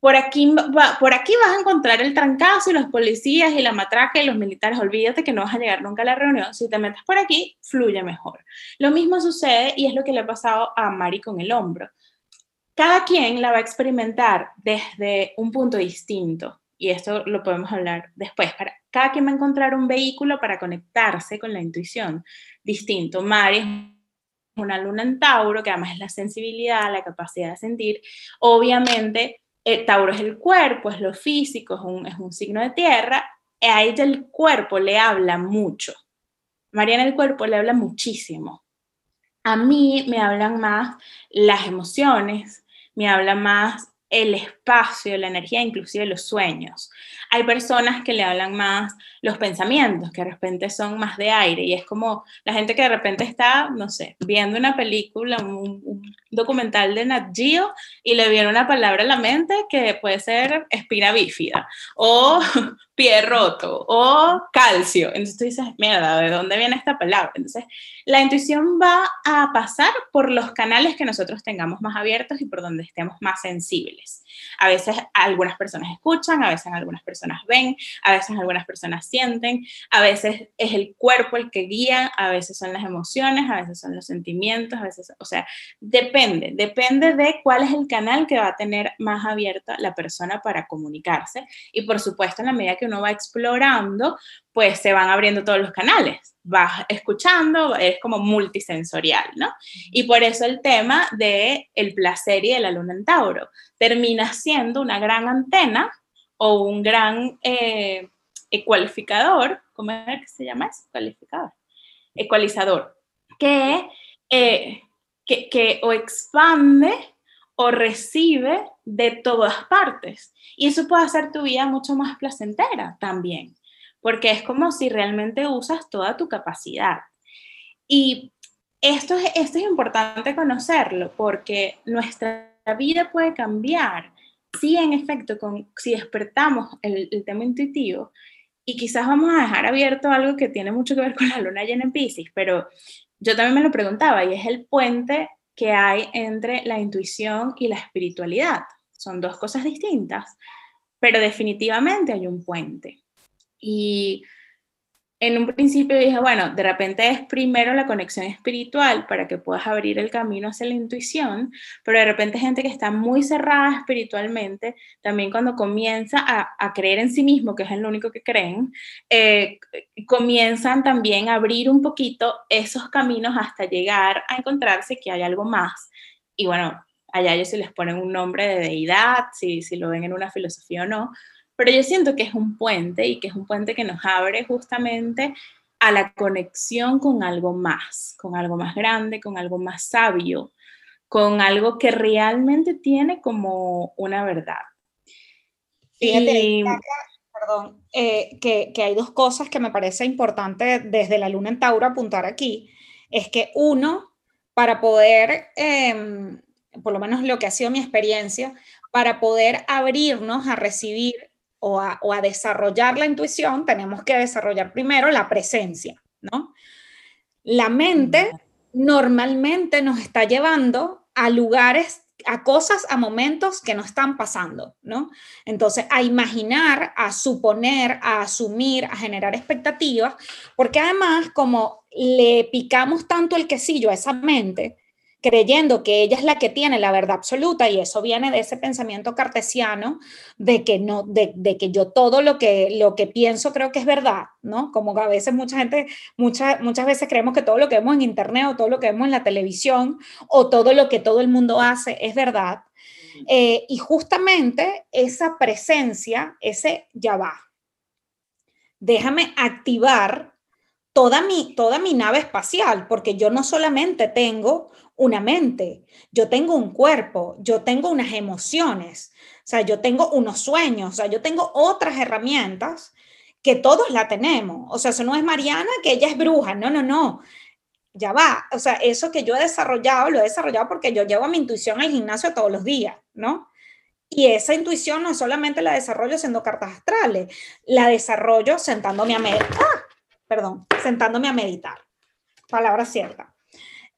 por aquí, va, por aquí vas a encontrar el trancazo y los policías y la matraca y los militares, olvídate que no vas a llegar nunca a la reunión, si te metes por aquí, fluye mejor. Lo mismo sucede y es lo que le ha pasado a Mari con el hombro. Cada quien la va a experimentar desde un punto distinto. Y esto lo podemos hablar después. Para, cada quien va a encontrar un vehículo para conectarse con la intuición distinto. Mari es una luna en Tauro, que además es la sensibilidad, la capacidad de sentir. Obviamente, eh, Tauro es el cuerpo, es lo físico, es un, es un signo de tierra. A ella el cuerpo le habla mucho. Mariana el cuerpo le habla muchísimo. A mí me hablan más las emociones, me habla más el espacio, la energía, inclusive los sueños. Hay personas que le hablan más los pensamientos, que de repente son más de aire, y es como la gente que de repente está, no sé, viendo una película, un, un documental de Nat Geo, y le viene una palabra a la mente que puede ser espina bífida, o pie roto, o calcio. Entonces tú dices, mierda, ¿de dónde viene esta palabra? Entonces la intuición va a pasar por los canales que nosotros tengamos más abiertos y por donde estemos más sensibles. A veces algunas personas escuchan, a veces algunas personas ven, a veces algunas personas sienten, a veces es el cuerpo el que guía, a veces son las emociones, a veces son los sentimientos, a veces, o sea, depende, depende de cuál es el canal que va a tener más abierta la persona para comunicarse. Y por supuesto, en la medida que uno va explorando, pues se van abriendo todos los canales, vas escuchando, es como multisensorial, ¿no? Y por eso el tema del placer y de la luna en Tauro termina siendo una gran antena o un gran eh, ecualificador, ¿cómo es que se llama eso? Ecualificador, ecualizador, que, eh, que, que o expande o recibe de todas partes, y eso puede hacer tu vida mucho más placentera también, porque es como si realmente usas toda tu capacidad. Y esto es, esto es importante conocerlo, porque nuestra vida puede cambiar. Sí, en efecto, con, si despertamos el, el tema intuitivo, y quizás vamos a dejar abierto algo que tiene mucho que ver con la luna llena en Piscis, pero yo también me lo preguntaba, y es el puente que hay entre la intuición y la espiritualidad. Son dos cosas distintas, pero definitivamente hay un puente. Y en un principio dije, bueno, de repente es primero la conexión espiritual para que puedas abrir el camino hacia la intuición, pero de repente gente que está muy cerrada espiritualmente, también cuando comienza a, a creer en sí mismo, que es en lo único que creen, eh, comienzan también a abrir un poquito esos caminos hasta llegar a encontrarse que hay algo más. Y bueno, allá ellos si les ponen un nombre de deidad, si, si lo ven en una filosofía o no, pero yo siento que es un puente y que es un puente que nos abre justamente a la conexión con algo más, con algo más grande, con algo más sabio, con algo que realmente tiene como una verdad. Fíjate, y... perdón, eh, que, que hay dos cosas que me parece importante desde la luna en Tauro apuntar aquí. Es que uno, para poder, eh, por lo menos lo que ha sido mi experiencia, para poder abrirnos a recibir o a, o a desarrollar la intuición, tenemos que desarrollar primero la presencia, ¿no? La mente normalmente nos está llevando a lugares, a cosas, a momentos que no están pasando, ¿no? Entonces, a imaginar, a suponer, a asumir, a generar expectativas, porque además, como le picamos tanto el quesillo a esa mente, creyendo que ella es la que tiene la verdad absoluta, y eso viene de ese pensamiento cartesiano de que, no, de, de que yo todo lo que, lo que pienso creo que es verdad, ¿no? Como a veces mucha gente, mucha, muchas veces creemos que todo lo que vemos en internet o todo lo que vemos en la televisión o todo lo que todo el mundo hace es verdad. Eh, y justamente esa presencia, ese ya va. Déjame activar toda mi, toda mi nave espacial, porque yo no solamente tengo una mente, yo tengo un cuerpo, yo tengo unas emociones, o sea, yo tengo unos sueños, o sea, yo tengo otras herramientas que todos la tenemos, o sea, eso no es Mariana que ella es bruja, no, no, no, ya va, o sea, eso que yo he desarrollado, lo he desarrollado porque yo llevo mi intuición al gimnasio todos los días, ¿no? Y esa intuición no solamente la desarrollo haciendo cartas astrales, la desarrollo sentándome a meditar, ¡ah! perdón, sentándome a meditar, palabra cierta.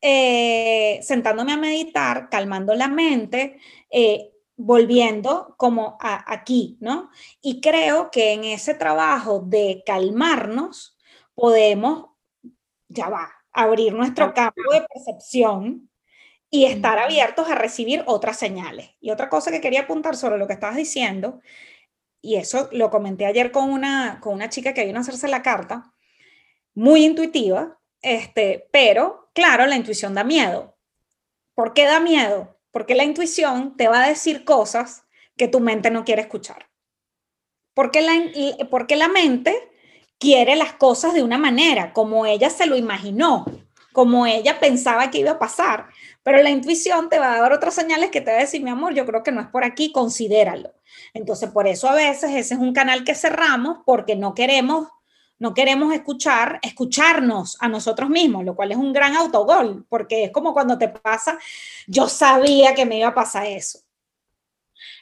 Eh, sentándome a meditar, calmando la mente, eh, volviendo como a, aquí, ¿no? Y creo que en ese trabajo de calmarnos podemos, ya va, abrir nuestro campo de percepción y estar abiertos a recibir otras señales. Y otra cosa que quería apuntar sobre lo que estabas diciendo, y eso lo comenté ayer con una, con una chica que vino a hacerse la carta, muy intuitiva, este, pero... Claro, la intuición da miedo. ¿Por qué da miedo? Porque la intuición te va a decir cosas que tu mente no quiere escuchar. Porque la, porque la mente quiere las cosas de una manera, como ella se lo imaginó, como ella pensaba que iba a pasar. Pero la intuición te va a dar otras señales que te va a decir, mi amor, yo creo que no es por aquí, considéralo. Entonces, por eso a veces ese es un canal que cerramos porque no queremos... No queremos escuchar, escucharnos a nosotros mismos, lo cual es un gran autogol, porque es como cuando te pasa, yo sabía que me iba a pasar eso.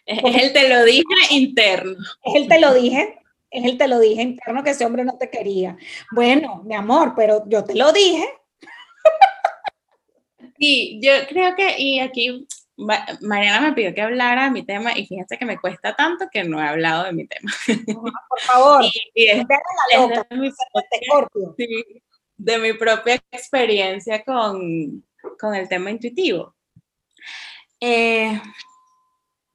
Es el te lo dije interno. Es el te lo dije, es el te lo dije interno que ese hombre no te quería. Bueno, mi amor, pero yo te lo dije. Sí, yo creo que, y aquí Mariana me pidió que hablara de mi tema y fíjense que me cuesta tanto que no he hablado de mi tema. Uh, por favor, y, y es, la loca, de, mi propia, sí, de mi propia experiencia con, con el tema intuitivo. Eh,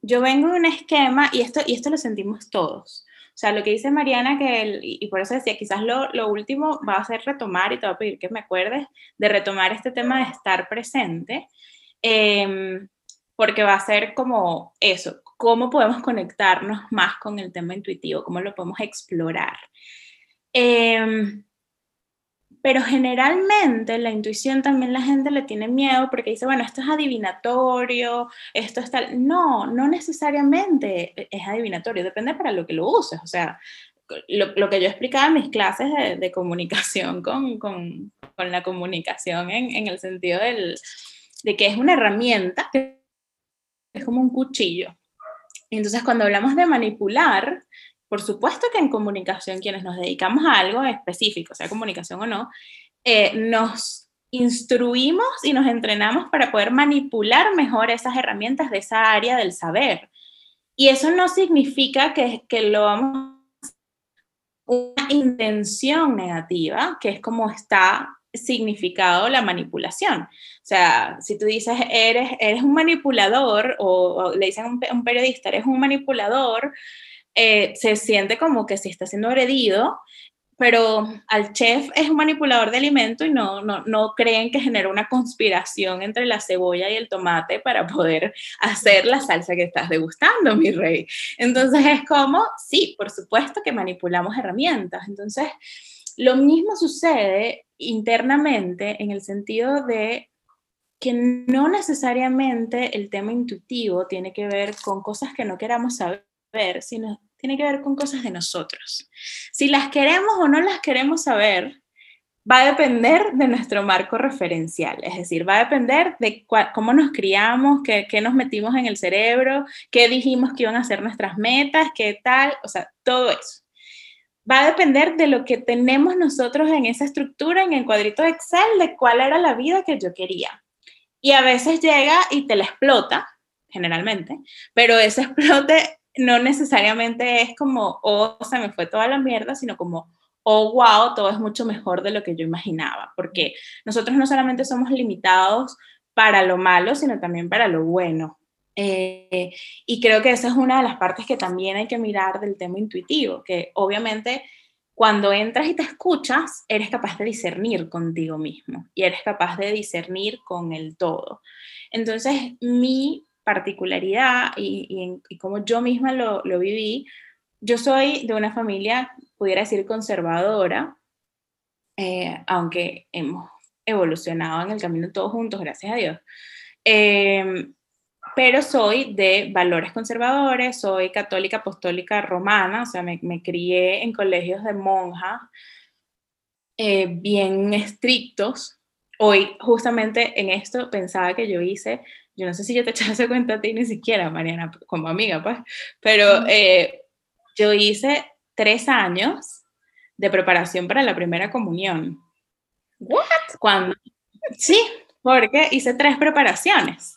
yo vengo de un esquema y esto, y esto lo sentimos todos. O sea, lo que dice Mariana, que el, y por eso decía, quizás lo, lo último va a ser retomar, y te voy a pedir que me acuerdes de retomar este tema de estar presente. Eh, porque va a ser como eso, cómo podemos conectarnos más con el tema intuitivo, cómo lo podemos explorar. Eh, pero generalmente la intuición también la gente le tiene miedo porque dice, bueno, esto es adivinatorio, esto es tal... No, no necesariamente es adivinatorio, depende para lo que lo uses. O sea, lo, lo que yo explicaba en mis clases de, de comunicación, con, con, con la comunicación en, en el sentido del, de que es una herramienta que es como un cuchillo. Entonces, cuando hablamos de manipular, por supuesto que en comunicación, quienes nos dedicamos a algo específico, sea comunicación o no, eh, nos instruimos y nos entrenamos para poder manipular mejor esas herramientas de esa área del saber. Y eso no significa que, que lo vamos a hacer una intención negativa, que es como está significado la manipulación. O sea, si tú dices eres, eres un manipulador, o, o le dicen a un, un periodista, eres un manipulador, eh, se siente como que si está siendo agredido, pero al chef es un manipulador de alimento y no, no, no creen que genera una conspiración entre la cebolla y el tomate para poder hacer la salsa que estás degustando, mi rey. Entonces es como, sí, por supuesto que manipulamos herramientas. Entonces lo mismo sucede internamente en el sentido de que no necesariamente el tema intuitivo tiene que ver con cosas que no queramos saber, sino tiene que ver con cosas de nosotros. Si las queremos o no las queremos saber, va a depender de nuestro marco referencial, es decir, va a depender de cua- cómo nos criamos, qué, qué nos metimos en el cerebro, qué dijimos que iban a ser nuestras metas, qué tal, o sea, todo eso. Va a depender de lo que tenemos nosotros en esa estructura, en el cuadrito de Excel, de cuál era la vida que yo quería. Y a veces llega y te la explota, generalmente, pero ese explote no necesariamente es como, oh, se me fue toda la mierda, sino como, oh, wow, todo es mucho mejor de lo que yo imaginaba. Porque nosotros no solamente somos limitados para lo malo, sino también para lo bueno. Eh, y creo que esa es una de las partes que también hay que mirar del tema intuitivo, que obviamente cuando entras y te escuchas, eres capaz de discernir contigo mismo y eres capaz de discernir con el todo. Entonces, mi particularidad y, y, y como yo misma lo, lo viví, yo soy de una familia, pudiera decir, conservadora, eh, aunque hemos evolucionado en el camino todos juntos, gracias a Dios, eh, pero soy de valores conservadores, soy católica, apostólica, romana, o sea, me, me crié en colegios de monjas eh, bien estrictos. Hoy, justamente en esto, pensaba que yo hice... Yo no sé si yo te echaste cuenta a ti ni siquiera, Mariana, como amiga, pues. Pero eh, yo hice tres años de preparación para la primera comunión. ¿What? Cuando, sí, porque hice tres preparaciones.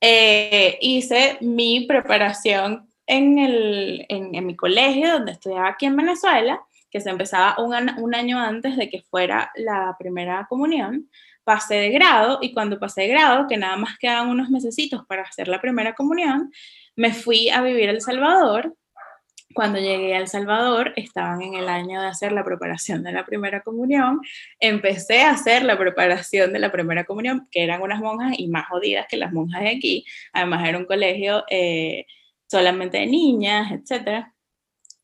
Eh, hice mi preparación en, el, en, en mi colegio, donde estudiaba aquí en Venezuela, que se empezaba un, un año antes de que fuera la primera comunión. Pasé de grado, y cuando pasé de grado, que nada más quedaban unos mesecitos para hacer la primera comunión, me fui a vivir a El Salvador. Cuando llegué a El Salvador, estaban en el año de hacer la preparación de la primera comunión, empecé a hacer la preparación de la primera comunión, que eran unas monjas y más jodidas que las monjas de aquí, además era un colegio eh, solamente de niñas, etcétera.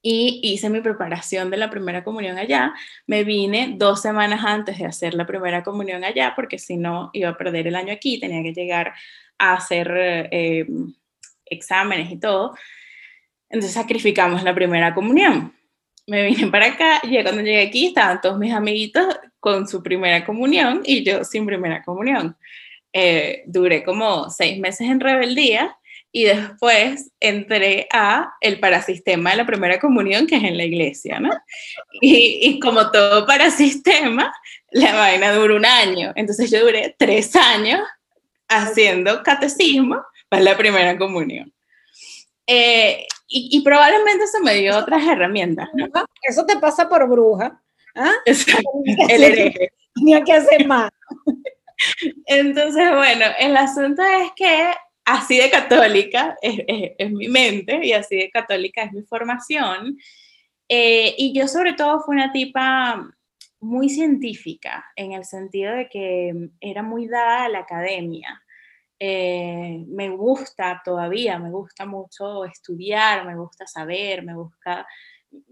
Y hice mi preparación de la primera comunión allá, me vine dos semanas antes de hacer la primera comunión allá, porque si no iba a perder el año aquí, tenía que llegar a hacer eh, exámenes y todo, entonces sacrificamos la primera comunión. Me vine para acá, y cuando llegué aquí estaban todos mis amiguitos con su primera comunión, y yo sin primera comunión. Eh, duré como seis meses en rebeldía, y después entré a el parasistema de la primera comunión, que es en la iglesia, ¿no? Y, y como todo parasistema, la vaina dura un año. Entonces yo duré tres años haciendo catecismo para la primera comunión. Eh, y, y probablemente eso me dio otras herramientas, ¿no? Eso te pasa por bruja, ¿ah? Exacto, el hereje. Tenía que hacer más. Entonces, bueno, el asunto es que así de católica es, es, es mi mente y así de católica es mi formación. Eh, y yo sobre todo fui una tipa muy científica, en el sentido de que era muy dada a la academia. Eh, me gusta todavía, me gusta mucho estudiar, me gusta saber, me gusta,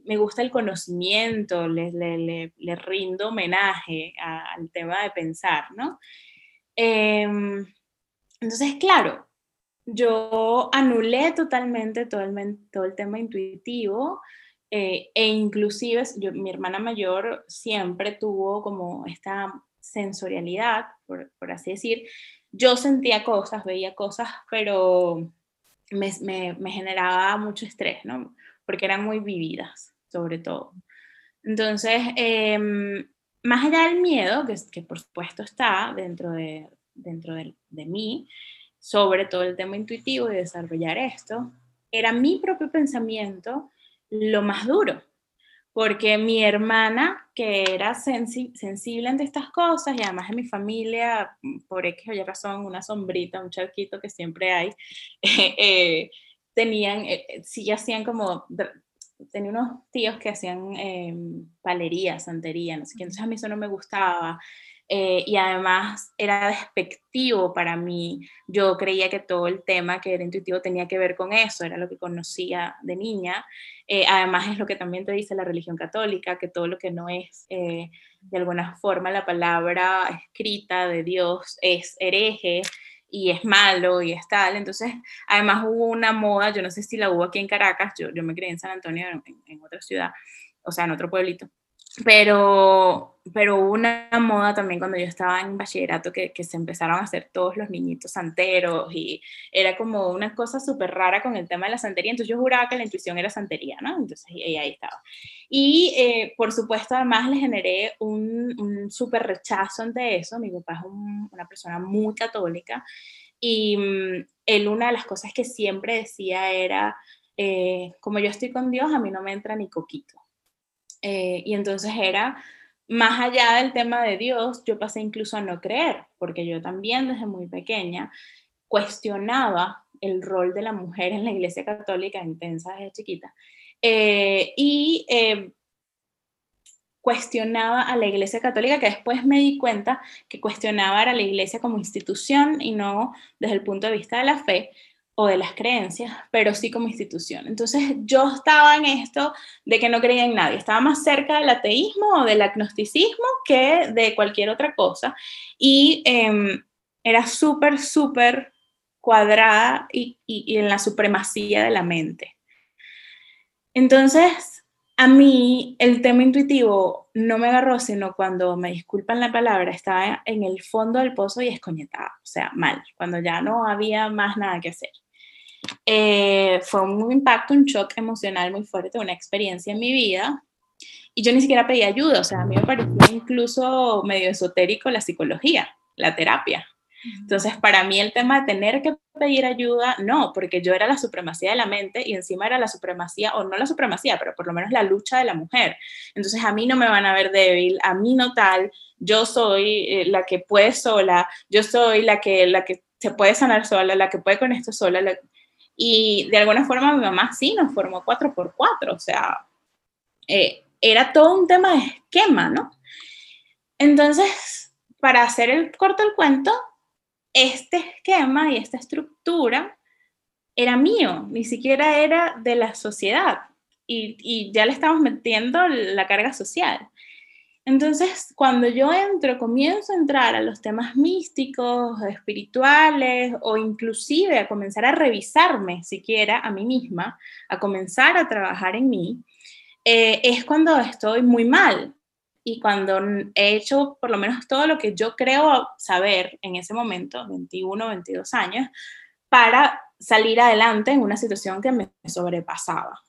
me gusta el conocimiento, le, le, le, le rindo homenaje a, al tema de pensar, ¿no? Eh, entonces, claro, yo anulé totalmente todo el, todo el tema intuitivo eh, e inclusive yo, mi hermana mayor siempre tuvo como esta sensorialidad, por, por así decir. Yo sentía cosas, veía cosas, pero me, me, me generaba mucho estrés, ¿no? Porque eran muy vividas, sobre todo. Entonces, eh, más allá del miedo, que, que por supuesto está dentro de, dentro de, de mí, sobre todo el tema intuitivo y desarrollar esto, era mi propio pensamiento lo más duro, porque mi hermana, que era sensi- sensible ante estas cosas, y además en mi familia, por X o Y razón, una sombrita, un charquito que siempre hay, eh, eh, tenían, eh, sí hacían como tenía unos tíos que hacían eh, palería, santería, no sé qué, entonces a mí eso no me gustaba, eh, y además era despectivo para mí. Yo creía que todo el tema que era intuitivo tenía que ver con eso, era lo que conocía de niña. Eh, además es lo que también te dice la religión católica, que todo lo que no es eh, de alguna forma la palabra escrita de Dios es hereje, y es malo, y es tal. Entonces, además hubo una moda, yo no sé si la hubo aquí en Caracas, yo, yo me crié en San Antonio, en, en otra ciudad, o sea, en otro pueblito, pero, pero hubo una moda también cuando yo estaba en bachillerato, que, que se empezaron a hacer todos los niñitos santeros, y era como una cosa súper rara con el tema de la santería. Entonces yo juraba que la intuición era santería, ¿no? Entonces y ahí estaba. Y eh, por supuesto, además le generé un, un súper rechazo ante eso. Mi papá es un, una persona muy católica, y mmm, él, una de las cosas que siempre decía era, eh, como yo estoy con Dios, a mí no me entra ni coquito. Eh, y entonces era, más allá del tema de Dios, yo pasé incluso a no creer, porque yo también desde muy pequeña cuestionaba el rol de la mujer en la Iglesia Católica, intensa desde chiquita, eh, y eh, cuestionaba a la Iglesia Católica, que después me di cuenta que cuestionaba a la Iglesia como institución y no desde el punto de vista de la fe o de las creencias, pero sí como institución. Entonces yo estaba en esto de que no creía en nadie, estaba más cerca del ateísmo o del agnosticismo que de cualquier otra cosa, y eh, era súper, súper cuadrada y, y, y en la supremacía de la mente. Entonces a mí el tema intuitivo no me agarró, sino cuando, me disculpan la palabra, estaba en el fondo del pozo y escoñetada, o sea, mal, cuando ya no había más nada que hacer. Eh, fue un impacto, un shock emocional muy fuerte, una experiencia en mi vida, y yo ni siquiera pedí ayuda. O sea, a mí me parecía incluso medio esotérico la psicología, la terapia. Entonces para mí el tema de tener que pedir ayuda, no, porque yo era la supremacía de la mente, y encima era la supremacía, o no la supremacía, pero por lo menos la lucha de la mujer. Entonces a mí no me van a ver débil, a mí no tal, yo soy eh, la que puede sola, yo soy la que, la que se puede sanar sola, la que puede con esto sola, la... y de alguna forma mi mamá sí nos formó cuatro por cuatro, o sea, eh, era todo un tema de esquema, ¿no? Entonces, para hacer el corto el cuento, este esquema y esta estructura era mío, ni siquiera era de la sociedad, y, y ya le estamos metiendo la carga social. Entonces, cuando yo entro, comienzo a entrar a los temas místicos, espirituales, o inclusive a comenzar a revisarme siquiera a mí misma, a comenzar a trabajar en mí, eh, es cuando estoy muy mal. Y cuando he hecho por lo menos todo lo que yo creo saber en ese momento, veintiuno, veintidós años, para salir adelante en una situación que me sobrepasaba.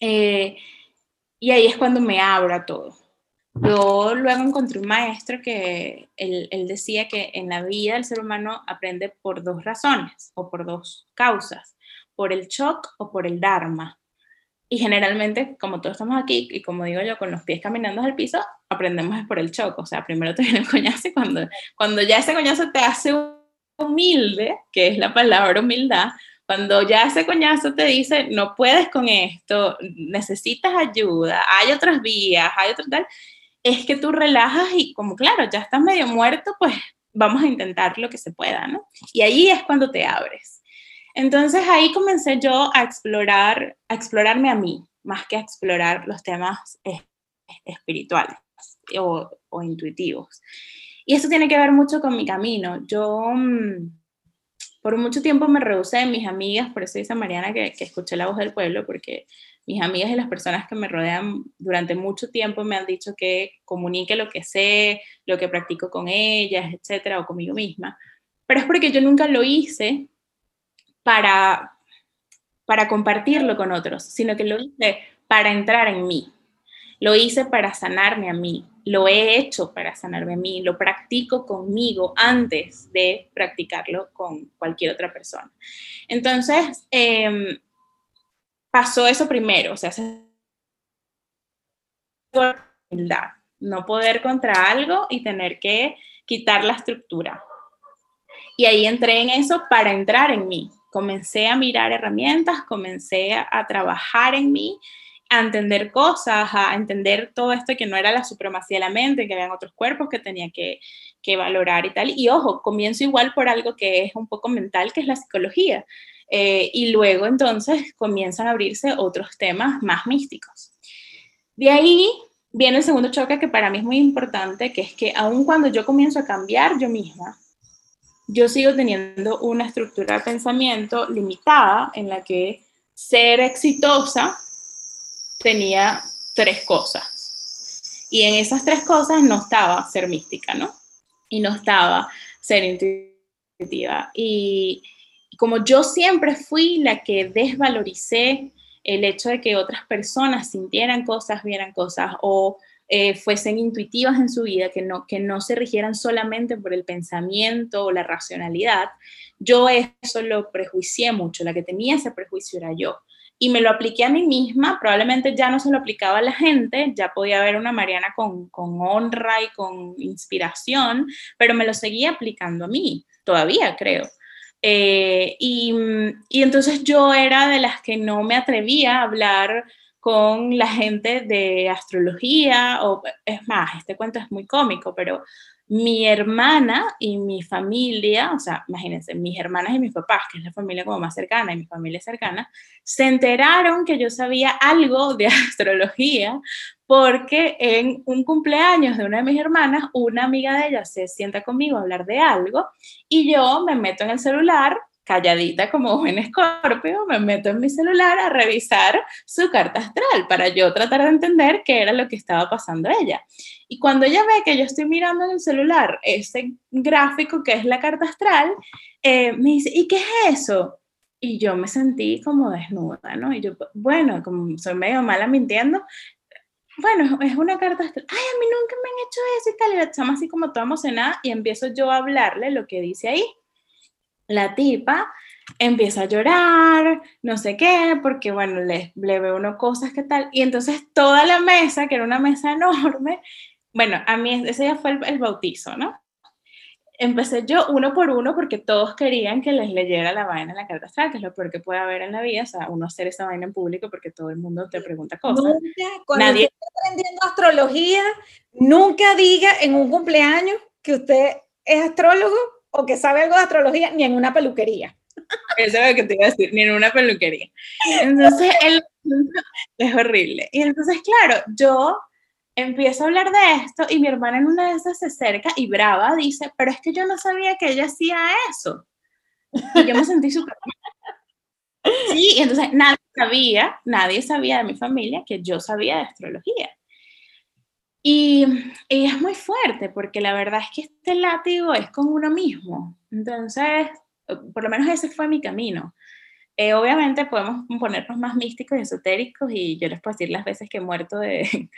Eh, y ahí es cuando me abro a todo. Yo luego encontré un maestro que él, él decía que en la vida el ser humano aprende por dos razones, o por dos causas, por el shock o por el dharma. Y generalmente, como todos estamos aquí, y como digo yo, con los pies caminando al piso, aprendemos por el choque. O sea, primero te viene el coñazo, y cuando, cuando ya ese coñazo te hace humilde, que es la palabra humildad, cuando ya ese coñazo te dice, no puedes con esto, necesitas ayuda, hay otras vías, hay otras tal, es que tú relajas y como claro, ya estás medio muerto, pues vamos a intentar lo que se pueda, ¿no? Y ahí es cuando te abres. Entonces ahí comencé yo a explorar, a explorarme a mí, más que a explorar los temas espirituales o, o intuitivos. Y esto tiene que ver mucho con mi camino. Yo por mucho tiempo me rehusé de mis amigas, por eso dice Mariana que, que escuché la voz del pueblo, porque mis amigas y las personas que me rodean durante mucho tiempo me han dicho que comunique lo que sé, lo que practico con ellas, etcétera, o conmigo misma. Pero es porque yo nunca lo hice Para, para compartirlo con otros, sino que lo hice para entrar en mí, lo hice para sanarme a mí, lo he hecho para sanarme a mí, lo practico conmigo antes de practicarlo con cualquier otra persona. Entonces, eh, pasó eso primero, o sea, no poder contra algo y tener que quitar la estructura. Y ahí entré en eso para entrar en mí. Comencé a mirar herramientas, comencé a trabajar en mí a entender cosas, a entender todo esto que no era la supremacía de la mente, que habían otros cuerpos que tenía que, que valorar y tal. Y ojo, comienzo igual por algo que es un poco mental, que es la psicología. Eh, y luego entonces comienzan a abrirse otros temas más místicos. De ahí viene el segundo choque, que para mí es muy importante, que es que aun cuando yo comienzo a cambiar yo misma, yo sigo teniendo una estructura de pensamiento limitada en la que ser exitosa tenía tres cosas. Y en esas tres cosas no estaba ser mística, ¿no? Y no estaba ser intuitiva. Y como yo siempre fui la que desvaloricé el hecho de que otras personas sintieran cosas, vieran cosas o eh, fuesen intuitivas en su vida, que no, que no se rigieran solamente por el pensamiento o la racionalidad, yo eso lo prejuicié mucho, la que tenía ese prejuicio era yo. Y me lo apliqué a mí misma, probablemente ya no se lo aplicaba a la gente, ya podía ver una Mariana con, con honra y con inspiración, pero me lo seguía aplicando a mí, todavía creo. Eh, y, y entonces yo era de las que no me atrevía a hablar con la gente de astrología, o, es más, este cuento es muy cómico, pero mi hermana y mi familia, o sea, imagínense, mis hermanas y mis papás, que es la familia como más cercana y mi familia cercana, se enteraron que yo sabía algo de astrología porque en un cumpleaños de una de mis hermanas, una amiga de ella se sienta conmigo a hablar de algo y yo me meto en el celular, calladita como buen escorpio, me meto en mi celular a revisar su carta astral para yo tratar de entender qué era lo que estaba pasando a ella. Y cuando ella ve que yo estoy mirando en el celular ese gráfico que es la carta astral, eh, me dice, ¿y qué es eso? Y yo me sentí como desnuda, ¿no? Y yo, bueno, como soy medio mala mintiendo, bueno, es una carta astral, ay, a mí nunca me han hecho eso y tal, y la chama así como toda emocionada, y empiezo yo a hablarle lo que dice ahí. La tipa empieza a llorar, no sé qué, porque bueno, le, le ve uno cosas que tal, y entonces toda la mesa, que era una mesa enorme, bueno, a mí ese ya fue el, el bautizo, ¿no? Empecé yo uno por uno porque todos querían que les leyera la vaina en la carta astral, que es lo peor que puede haber en la vida, o sea, uno hacer esa vaina en público porque todo el mundo te pregunta cosas. Nunca, cuando Nadie... esté aprendiendo astrología, nunca diga en un cumpleaños que usted es astrólogo, o que sabe algo de astrología, ni en una peluquería. Eso es lo que te iba a decir, ni en una peluquería. Entonces, el, es horrible. Y entonces, claro, yo empiezo a hablar de esto, y mi hermana en una de esas se acerca, y brava, dice, pero es que yo no sabía que ella hacía eso. Y yo me sentí súper mal. Sí, y entonces nadie sabía, nadie sabía de mi familia que yo sabía de astrología. Y, y es muy fuerte, porque la verdad es que este látigo es con uno mismo. Entonces, por lo menos ese fue mi camino. Eh, obviamente podemos ponernos más místicos y esotéricos, y yo les puedo decir las veces que he muerto de,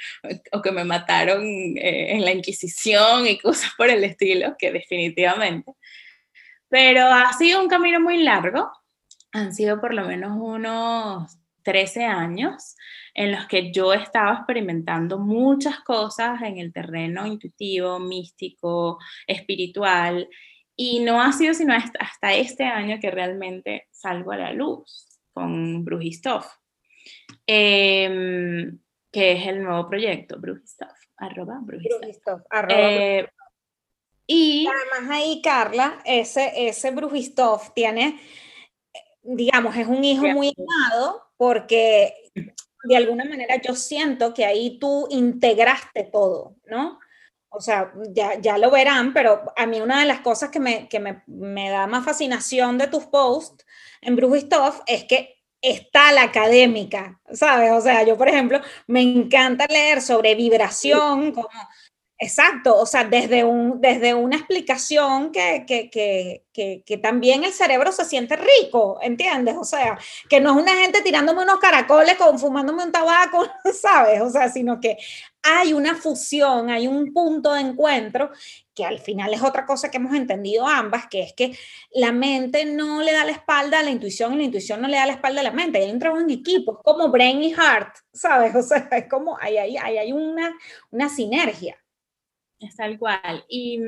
o que me mataron eh, en la Inquisición y cosas por el estilo, que definitivamente. Pero ha sido un camino muy largo, han sido por lo menos unos trece años en los que yo estaba experimentando muchas cosas en el terreno intuitivo, místico, espiritual, y no ha sido sino hasta este año que realmente salgo a la luz con Brujistof, eh, que es el nuevo proyecto, Brujistof, arroba Brujistof. Brujistof, arroba eh, Brujistof. Y además ahí, Carla, ese, ese Brujistof tiene, digamos, es un hijo muy amado, porque de alguna manera yo siento que ahí tú integraste todo, ¿no? O sea, ya, ya lo verán, pero a mí una de las cosas que me, que me, me da más fascinación de tus posts en Brujistof es que está la académica, ¿sabes? O sea, yo, por ejemplo, me encanta leer sobre vibración, como... Exacto, o sea, desde, un, desde una explicación que, que, que, que, que también el cerebro se siente rico, ¿entiendes? O sea, que no es una gente tirándome unos caracoles, con, fumándome un tabaco, ¿sabes? O sea, sino que hay una fusión, hay un punto de encuentro, que al final es otra cosa que hemos entendido ambas, que es que la mente no le da la espalda a la intuición y la intuición no le da la espalda a la mente. Hay un trabajo en equipo, es como brain y heart, ¿sabes? O sea, es como ahí hay, hay, hay una, una sinergia. Es tal cual. Y,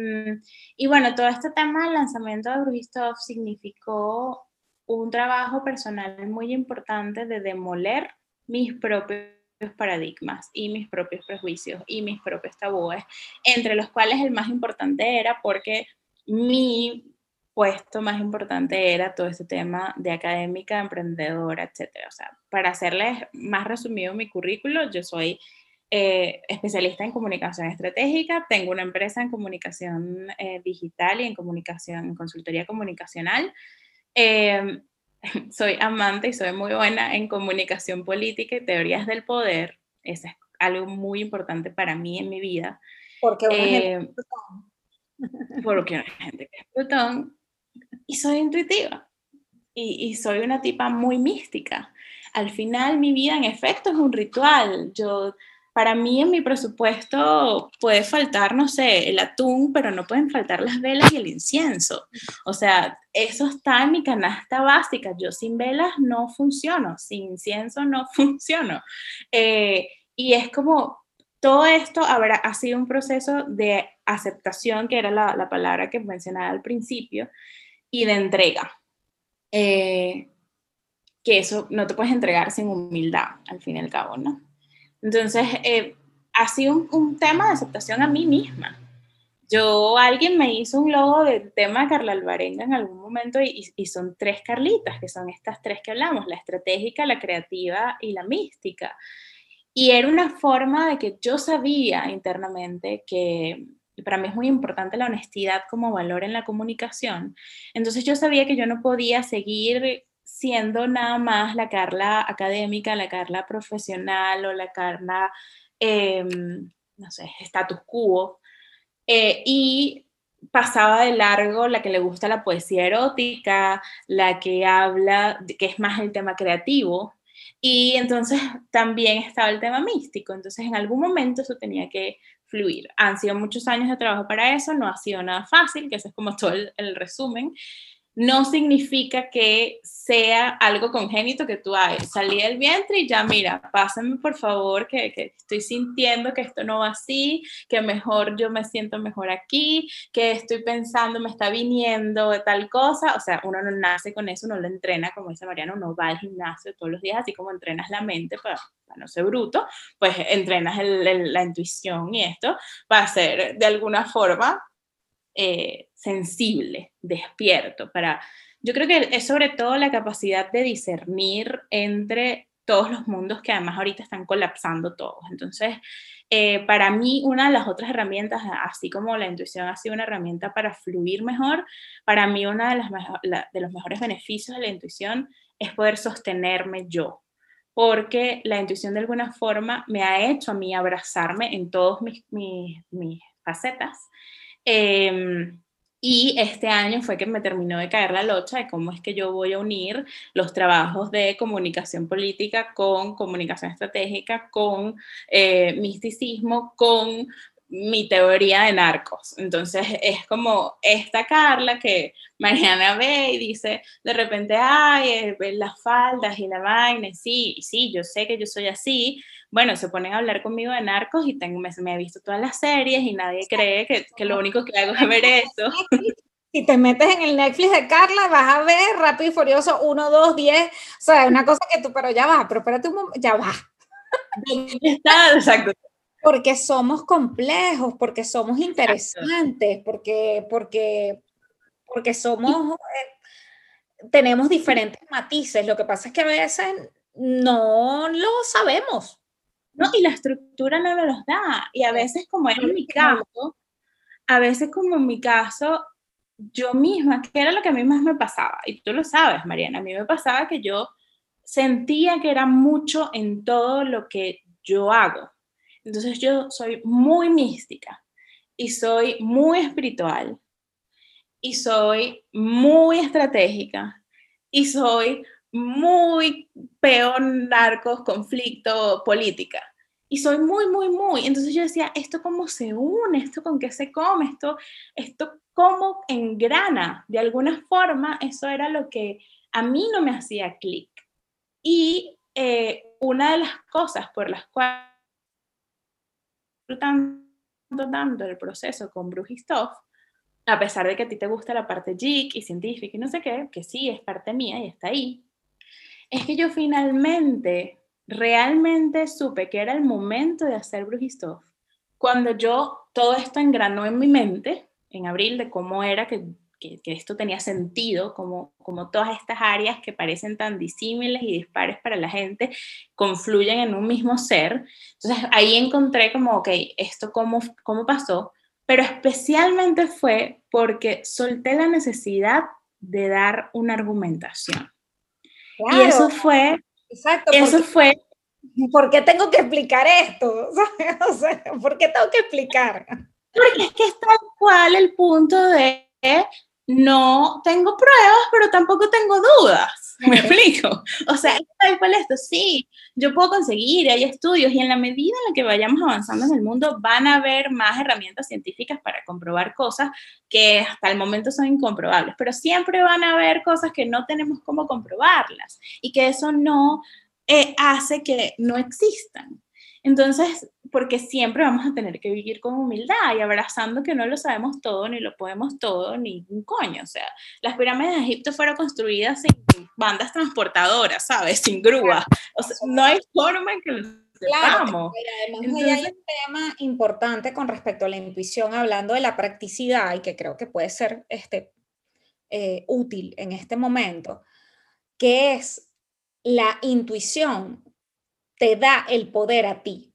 y bueno, todo este tema del lanzamiento de Brujistof significó un trabajo personal muy importante de demoler mis propios paradigmas y mis propios prejuicios y mis propios tabúes, entre los cuales el más importante era porque mi puesto más importante era todo este tema de académica, emprendedora, etcétera. O sea, para hacerles más resumido mi currículo, yo soy eh, especialista en comunicación estratégica, tengo una empresa en comunicación eh, digital y en comunicación, en consultoría comunicacional. Eh, Soy amante y soy muy buena en comunicación política y teorías del poder. Eso es algo muy importante para mí en mi vida. Porque una eh, gente es Plutón. Porque una gente que es Plutón. Y soy intuitiva. Y, y soy una tipa muy mística. Al final, mi vida, en efecto, es un ritual. Yo, para mí, en mi presupuesto puede faltar, no sé, el atún, pero no pueden faltar las velas y el incienso. O sea, eso está en mi canasta básica. Yo sin velas no funciono, sin incienso no funciono. Eh, y es como, todo esto habrá, ha sido un proceso de aceptación, que era la, la palabra que mencionaba al principio, y de entrega. Eh, que eso no te puedes entregar sin humildad, al fin y al cabo, ¿no? Entonces, eh, ha sido un, un tema de aceptación a mí misma. Yo, alguien me hizo un logo del tema de Carla Alvarenga en algún momento y, y son tres Carlitas, que son estas tres que hablamos, la estratégica, la creativa y la mística. Y era una forma de que yo sabía internamente que, y para mí es muy importante la honestidad como valor en la comunicación, entonces yo sabía que yo no podía seguir siendo nada más la Carla académica, la Carla profesional o la Carla, eh, no sé, status quo, eh, y pasaba de largo la que le gusta la poesía erótica, la que habla, que es más el tema creativo, y entonces también estaba el tema místico, entonces en algún momento eso tenía que fluir. Han sido muchos años de trabajo para eso, no ha sido nada fácil, que ese es como todo el, el resumen. No significa que sea algo congénito que tú hagas. Salí del vientre y ya, mira, pásame por favor, que, que estoy sintiendo que esto no va así, que mejor yo me siento mejor aquí, que estoy pensando, me está viniendo tal cosa. O sea, uno no nace con eso, uno lo entrena, como dice Mariana, uno va al gimnasio todos los días, así como entrenas la mente para, para no ser bruto, pues entrenas el, el, la intuición y esto para ser de alguna forma Eh, sensible, despierto. Para, yo creo que es sobre todo la capacidad de discernir entre todos los mundos que además ahorita están colapsando todos. Entonces, eh, para mí una de las otras herramientas, así como la intuición ha sido una herramienta para fluir mejor, para mí uno de, de los mejores beneficios de la intuición es poder sostenerme yo, porque la intuición de alguna forma me ha hecho a mí abrazarme en todos mis, mis, mis facetas. Eh, y este año fue que me terminó de caer la locha de cómo es que yo voy a unir los trabajos de comunicación política con comunicación estratégica, con eh, misticismo, con mi teoría de narcos. Entonces es como esta Carla que Mariana ve y dice de repente, ay, las faldas y la vaina, sí, sí, yo sé que yo soy así. Bueno, se ponen a hablar conmigo de narcos y tengo, me, me he visto todas las series y nadie cree que, que lo único que hago es ver eso. Si te metes en el Netflix de Carla, vas a ver Rápido y Furioso uno, dos, diez, o sea, una cosa que tú, pero ya va, pero espérate un momento, ya va. Está, exacto. Porque somos complejos, porque somos interesantes, porque, porque, porque somos, eh, tenemos diferentes matices, lo que pasa es que a veces no lo sabemos. No, y la estructura no nos los da, y a veces como en mi caso, a veces como en mi caso, yo misma, que era lo que a mí más me pasaba, y tú lo sabes, Mariana, a mí me pasaba que yo sentía que era mucho en todo lo que yo hago, entonces yo soy muy mística, y soy muy espiritual, y soy muy estratégica, y soy muy peón, narcos, conflicto, política. Y soy muy, muy, muy. Entonces yo decía, ¿esto cómo se une? ¿Esto con qué se come? ¿Esto, esto cómo engrana? De alguna forma, eso era lo que a mí no me hacía clic. Y eh, una de las cosas por las cuales tanto, tanto el proceso con Brujistof, a pesar de que a ti te gusta la parte geek y científica y no sé qué, que sí, es parte mía y está ahí, es que yo finalmente realmente supe que era el momento de hacer Brujistof cuando yo todo esto engranó en mi mente en abril de cómo era que, que, que esto tenía sentido, como, como todas estas áreas que parecen tan disímiles y dispares para la gente confluyen en un mismo ser. Entonces ahí encontré como, ok, esto cómo, cómo pasó, pero especialmente fue porque solté la necesidad de dar una argumentación. Claro. Y eso fue... Exacto. Eso porque, fue... ¿Por qué tengo que explicar esto? O sea, ¿por qué tengo que explicar? Porque es que es tal cual el punto de no tengo pruebas, pero tampoco tengo dudas. ¿Me explico? O sea, es tal cual esto. Sí, yo puedo conseguir, hay estudios, y en la medida en la que vayamos avanzando en el mundo, van a haber más herramientas científicas para comprobar cosas que hasta el momento son incomprobables, pero siempre van a haber cosas que no tenemos cómo comprobarlas, y que eso no eh, hace que no existan. Entonces, porque siempre vamos a tener que vivir con humildad y abrazando que no lo sabemos todo, ni lo podemos todo, ni un coño. O sea, las pirámides de Egipto fueron construidas sin bandas transportadoras, ¿sabes? Sin grúas. O sea, no hay forma en que lo sepamos. Claro, pero además Entonces, hay un tema importante con respecto a la intuición, hablando de la practicidad, y que creo que puede ser este, eh, útil en este momento, que es la intuición te da el poder a ti,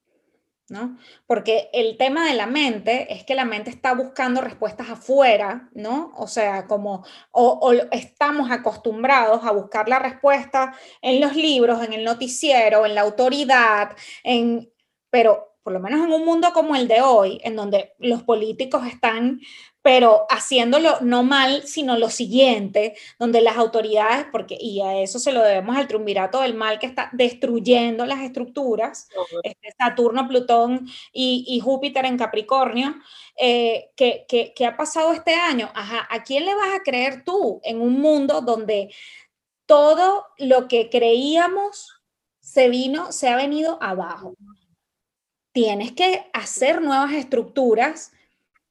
¿no? Porque el tema de la mente es que la mente está buscando respuestas afuera, ¿no? O sea, como o, o estamos acostumbrados a buscar la respuesta en los libros, en el noticiero, en la autoridad, en, pero por lo menos en un mundo como el de hoy, en donde los políticos están, pero haciéndolo no mal, sino lo siguiente, donde las autoridades, porque, y a eso se lo debemos al triunvirato del mal que está destruyendo las estructuras, uh-huh. este Saturno, Plutón y, y Júpiter en Capricornio, eh, que, que, que ha pasado este año. Ajá, ¿a quién le vas a creer tú en un mundo donde todo lo que creíamos se vino, se ha venido abajo? Tienes que hacer nuevas estructuras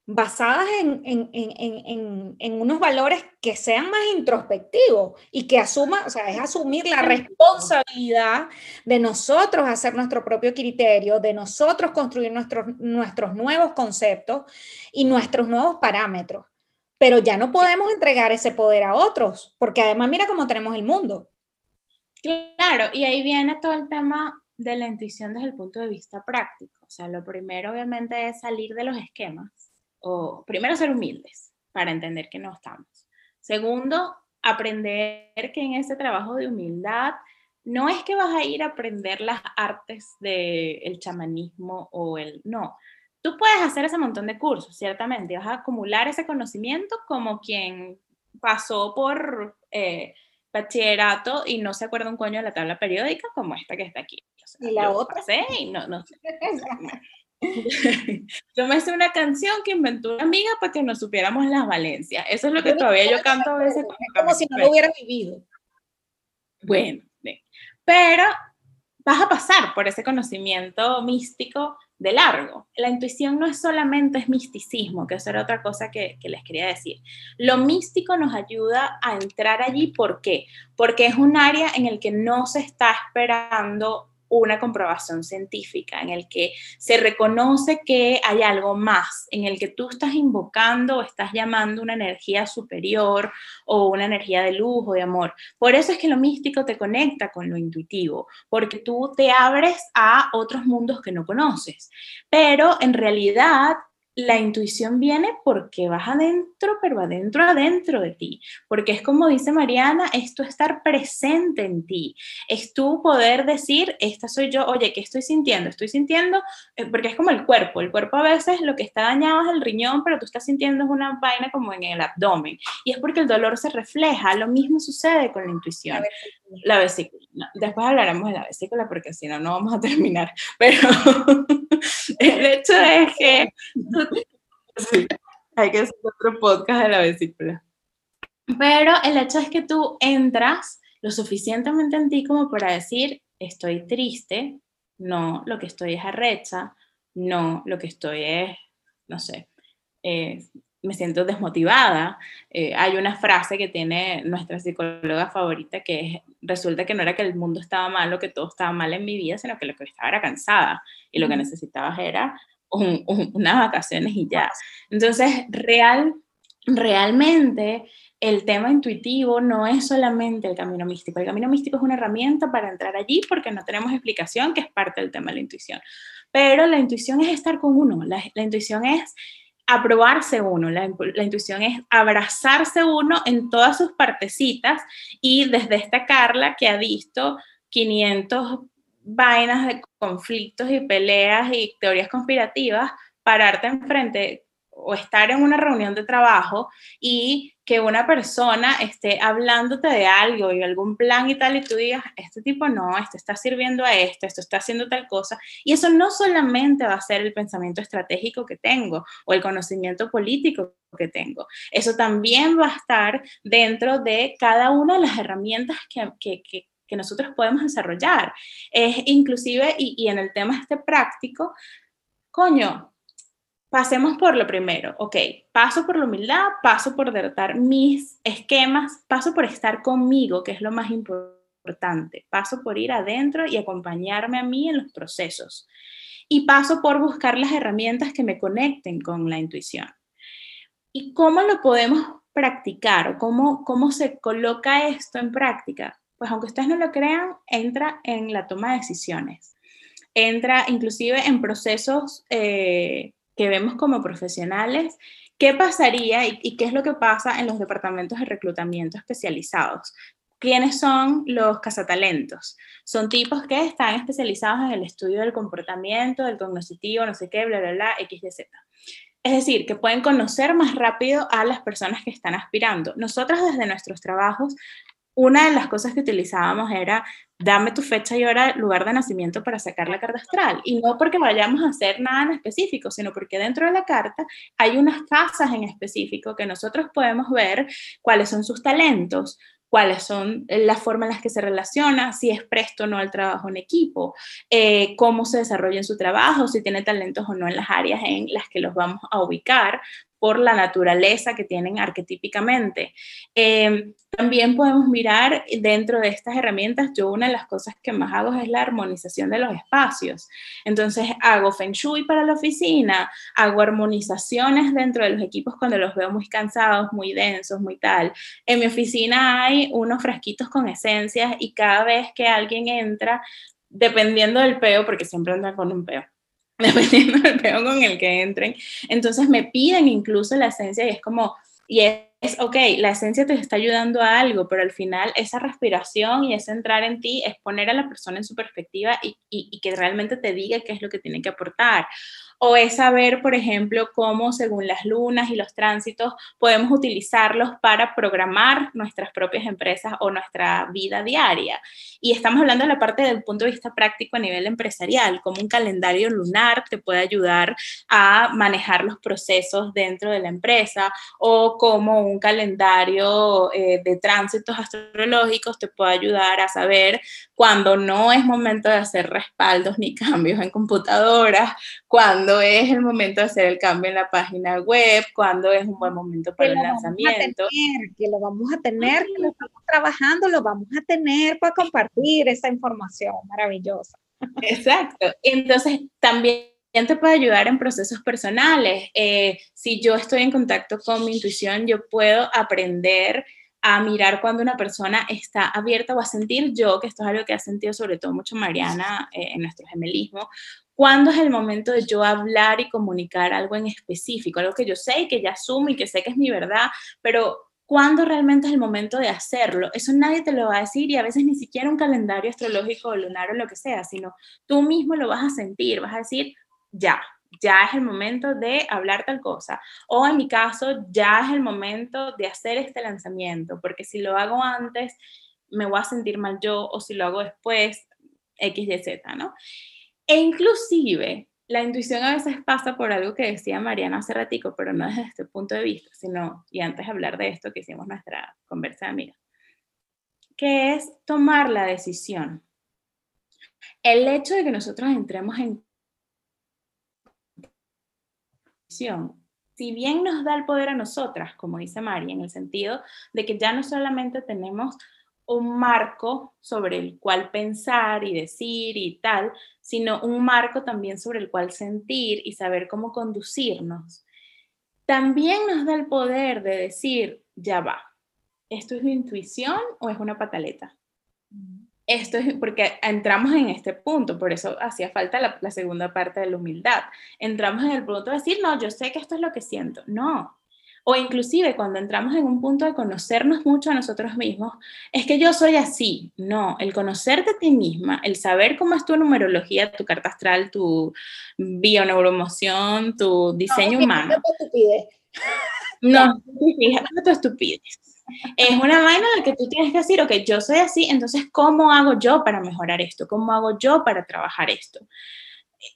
basadas en, en, en, en, en unos valores que sean más introspectivos y que asuma, o sea, es asumir la responsabilidad de nosotros hacer nuestro propio criterio, de nosotros construir nuestros, nuestros nuevos conceptos y nuestros nuevos parámetros. Pero ya no podemos entregar ese poder a otros, porque además mira cómo tenemos el mundo. Claro, y ahí viene todo el tema de la intuición desde el punto de vista práctico. O sea, lo primero obviamente es salir de los esquemas, o primero ser humildes para entender que no estamos. Segundo, aprender que en ese trabajo de humildad no es que vas a ir a aprender las artes del chamanismo o el... No, tú puedes hacer ese montón de cursos, ciertamente, vas a acumular ese conocimiento como quien pasó por eh, bachillerato y no se acuerda un coño de la tabla periódica, como esta que está aquí. O sea, y la otra. Pasé y no, no sé. Yo me hice una canción que inventó una amiga para que nos supiéramos las valencias. Eso es lo que todavía yo canto a veces. Como si no lo hubiera vivido. Bueno, pero vas a pasar por ese conocimiento místico de largo. La intuición no es solamente es misticismo, que eso era otra cosa que, que les quería decir. Lo místico nos ayuda a entrar allí. ¿Por qué? Porque es un área en el que no se está esperando una comprobación científica, en el que se reconoce que hay algo más, en el que tú estás invocando o estás llamando una energía superior o una energía de luz o de amor. Por eso es que lo místico te conecta con lo intuitivo, porque tú te abres a otros mundos que no conoces. Pero en realidad la intuición viene porque vas adentro, pero adentro, adentro de ti. Porque es como dice Mariana, es tu estar presente en ti. Es tu poder decir, esta soy yo, oye, ¿qué estoy sintiendo? Estoy sintiendo, eh, porque es como el cuerpo. El cuerpo a veces lo que está dañado es el riñón, pero tú estás sintiendo es una vaina como en el abdomen. Y es porque el dolor se refleja. Lo mismo sucede con la intuición. La vesícula. La vesícula. No, después hablaremos de la vesícula porque si no, no vamos a terminar. Pero el hecho es que... Sí, hay que hacer otro podcast de la vesícula. Pero el hecho es que tú entras lo suficientemente en ti como para decir, estoy triste, no, lo que estoy es arrecha, no, lo que estoy es, no sé, eh, me siento desmotivada. Eh, hay una frase que tiene nuestra psicóloga favorita que es, resulta que no era que el mundo estaba mal o que todo estaba mal en mi vida, sino que lo que estaba era cansada y lo que necesitabas era un, un, unas vacaciones y ya. Entonces, real, realmente el tema intuitivo no es solamente el camino místico. El camino místico es una herramienta para entrar allí porque no tenemos explicación, que es parte del tema de la intuición. Pero la intuición es estar con uno, la, la intuición es aprobarse uno, la, la intuición es abrazarse uno en todas sus partecitas, y desde esta Carla que ha visto quinientas vainas de conflictos y peleas y teorías conspirativas, pararte enfrente o estar en una reunión de trabajo y que una persona esté hablándote de algo y algún plan y tal, y tú digas, este tipo no, este está sirviendo a esto, esto está haciendo tal cosa, y eso no solamente va a ser el pensamiento estratégico que tengo o el conocimiento político que tengo, eso también va a estar dentro de cada una de las herramientas que, que, que, que nosotros podemos desarrollar. Es inclusive, y, y en el tema este práctico, coño, pasemos por lo primero, ok, paso por la humildad, paso por derrotar mis esquemas, paso por estar conmigo, que es lo más importante, paso por ir adentro y acompañarme a mí en los procesos, y paso por buscar las herramientas que me conecten con la intuición. ¿Y cómo lo podemos practicar o cómo, cómo se coloca esto en práctica? Pues aunque ustedes no lo crean, entra en la toma de decisiones, entra inclusive en procesos eh, que vemos como profesionales. ¿Qué pasaría y, y qué es lo que pasa en los departamentos de reclutamiento especializados? ¿Quiénes son los cazatalentos? Son tipos que están especializados en el estudio del comportamiento, del cognitivo, no sé qué, bla, bla, bla, equis, ye, zeta. Es decir, que pueden conocer más rápido a las personas que están aspirando. Nosotras desde nuestros trabajos, una de las cosas que utilizábamos era dame tu fecha y hora, lugar de nacimiento para sacar la carta astral. Y no porque vayamos a hacer nada en específico, sino porque dentro de la carta hay unas casas en específico que nosotros podemos ver cuáles son sus talentos, cuáles son las formas en las que se relaciona, si es presto o no al trabajo en equipo, eh, cómo se desarrolla en su trabajo, si tiene talentos o no en las áreas en las que los vamos a ubicar, por la naturaleza que tienen arquetípicamente. Eh, también podemos mirar dentro de estas herramientas, yo una de las cosas que más hago es la armonización de los espacios. Entonces hago Feng Shui para la oficina, hago armonizaciones dentro de los equipos cuando los veo muy cansados, muy densos, muy tal. En mi oficina hay unos frasquitos con esencias y cada vez que alguien entra, dependiendo del peo, porque siempre andan con un peo, dependiendo del peo con el que entren, entonces me piden incluso la esencia y es como, y es, ok, la esencia te está ayudando a algo, pero al final esa respiración y ese entrar en ti es poner a la persona en su perspectiva y, y, y que realmente te diga qué es lo que tiene que aportar. O es saber, por ejemplo, cómo según las lunas y los tránsitos podemos utilizarlos para programar nuestras propias empresas o nuestra vida diaria. Y estamos hablando de la parte del punto de vista práctico a nivel empresarial, cómo un calendario lunar te puede ayudar a manejar los procesos dentro de la empresa, o cómo un calendario eh, de tránsitos astrológicos te puede ayudar a saber cuando no es momento de hacer respaldos ni cambios en computadoras, cuando cuándo es el momento de hacer el cambio en la página web, cuándo es un buen momento para el lanzamiento. Tener, que lo vamos a tener, que lo estamos trabajando, lo vamos a tener para compartir esa información maravillosa. Exacto. Entonces, también te puede ayudar en procesos personales. Eh, si yo estoy en contacto con mi intuición, yo puedo aprender a mirar cuando una persona está abierta o a sentir yo, que esto es algo que ha sentido sobre todo mucho Mariana eh, en nuestro gemelismo, cuándo es el momento de yo hablar y comunicar algo en específico, algo que yo sé y que ya asumo y que sé que es mi verdad, pero cuándo realmente es el momento de hacerlo. Eso nadie te lo va a decir y a veces ni siquiera un calendario astrológico o lunar o lo que sea, sino tú mismo lo vas a sentir, vas a decir ya. Ya es el momento de hablar tal cosa, o en mi caso ya es el momento de hacer este lanzamiento, porque si lo hago antes me voy a sentir mal yo, o si lo hago después, equis, ye, zeta, ¿no? E inclusive la intuición a veces pasa por algo que decía Mariana hace ratico, pero no desde este punto de vista, sino, y antes de hablar de esto que hicimos nuestra conversa de amigas, que es tomar la decisión. El hecho de que nosotros entremos en si bien nos da el poder a nosotras, como dice Mari, en el sentido de que ya no solamente tenemos un marco sobre el cual pensar y decir y tal, sino un marco también sobre el cual sentir y saber cómo conducirnos. También nos da el poder de decir, ya va, ¿esto es mi intuición o es una pataleta? Esto es porque entramos en este punto, por eso hacía falta la, la segunda parte de la humildad. Entramos en el punto de decir, no, yo sé que esto es lo que siento. No. O inclusive cuando entramos en un punto de conocernos mucho a nosotros mismos, es que yo soy así. No, el conocerte a ti misma, el saber cómo es tu numerología, tu carta astral, tu bioneuromoción, tu diseño no, humano. No, fíjate tu estupidez. Es una vaina en la que tú tienes que decir, ok, yo soy así, entonces, ¿cómo hago yo para mejorar esto? ¿Cómo hago yo para trabajar esto?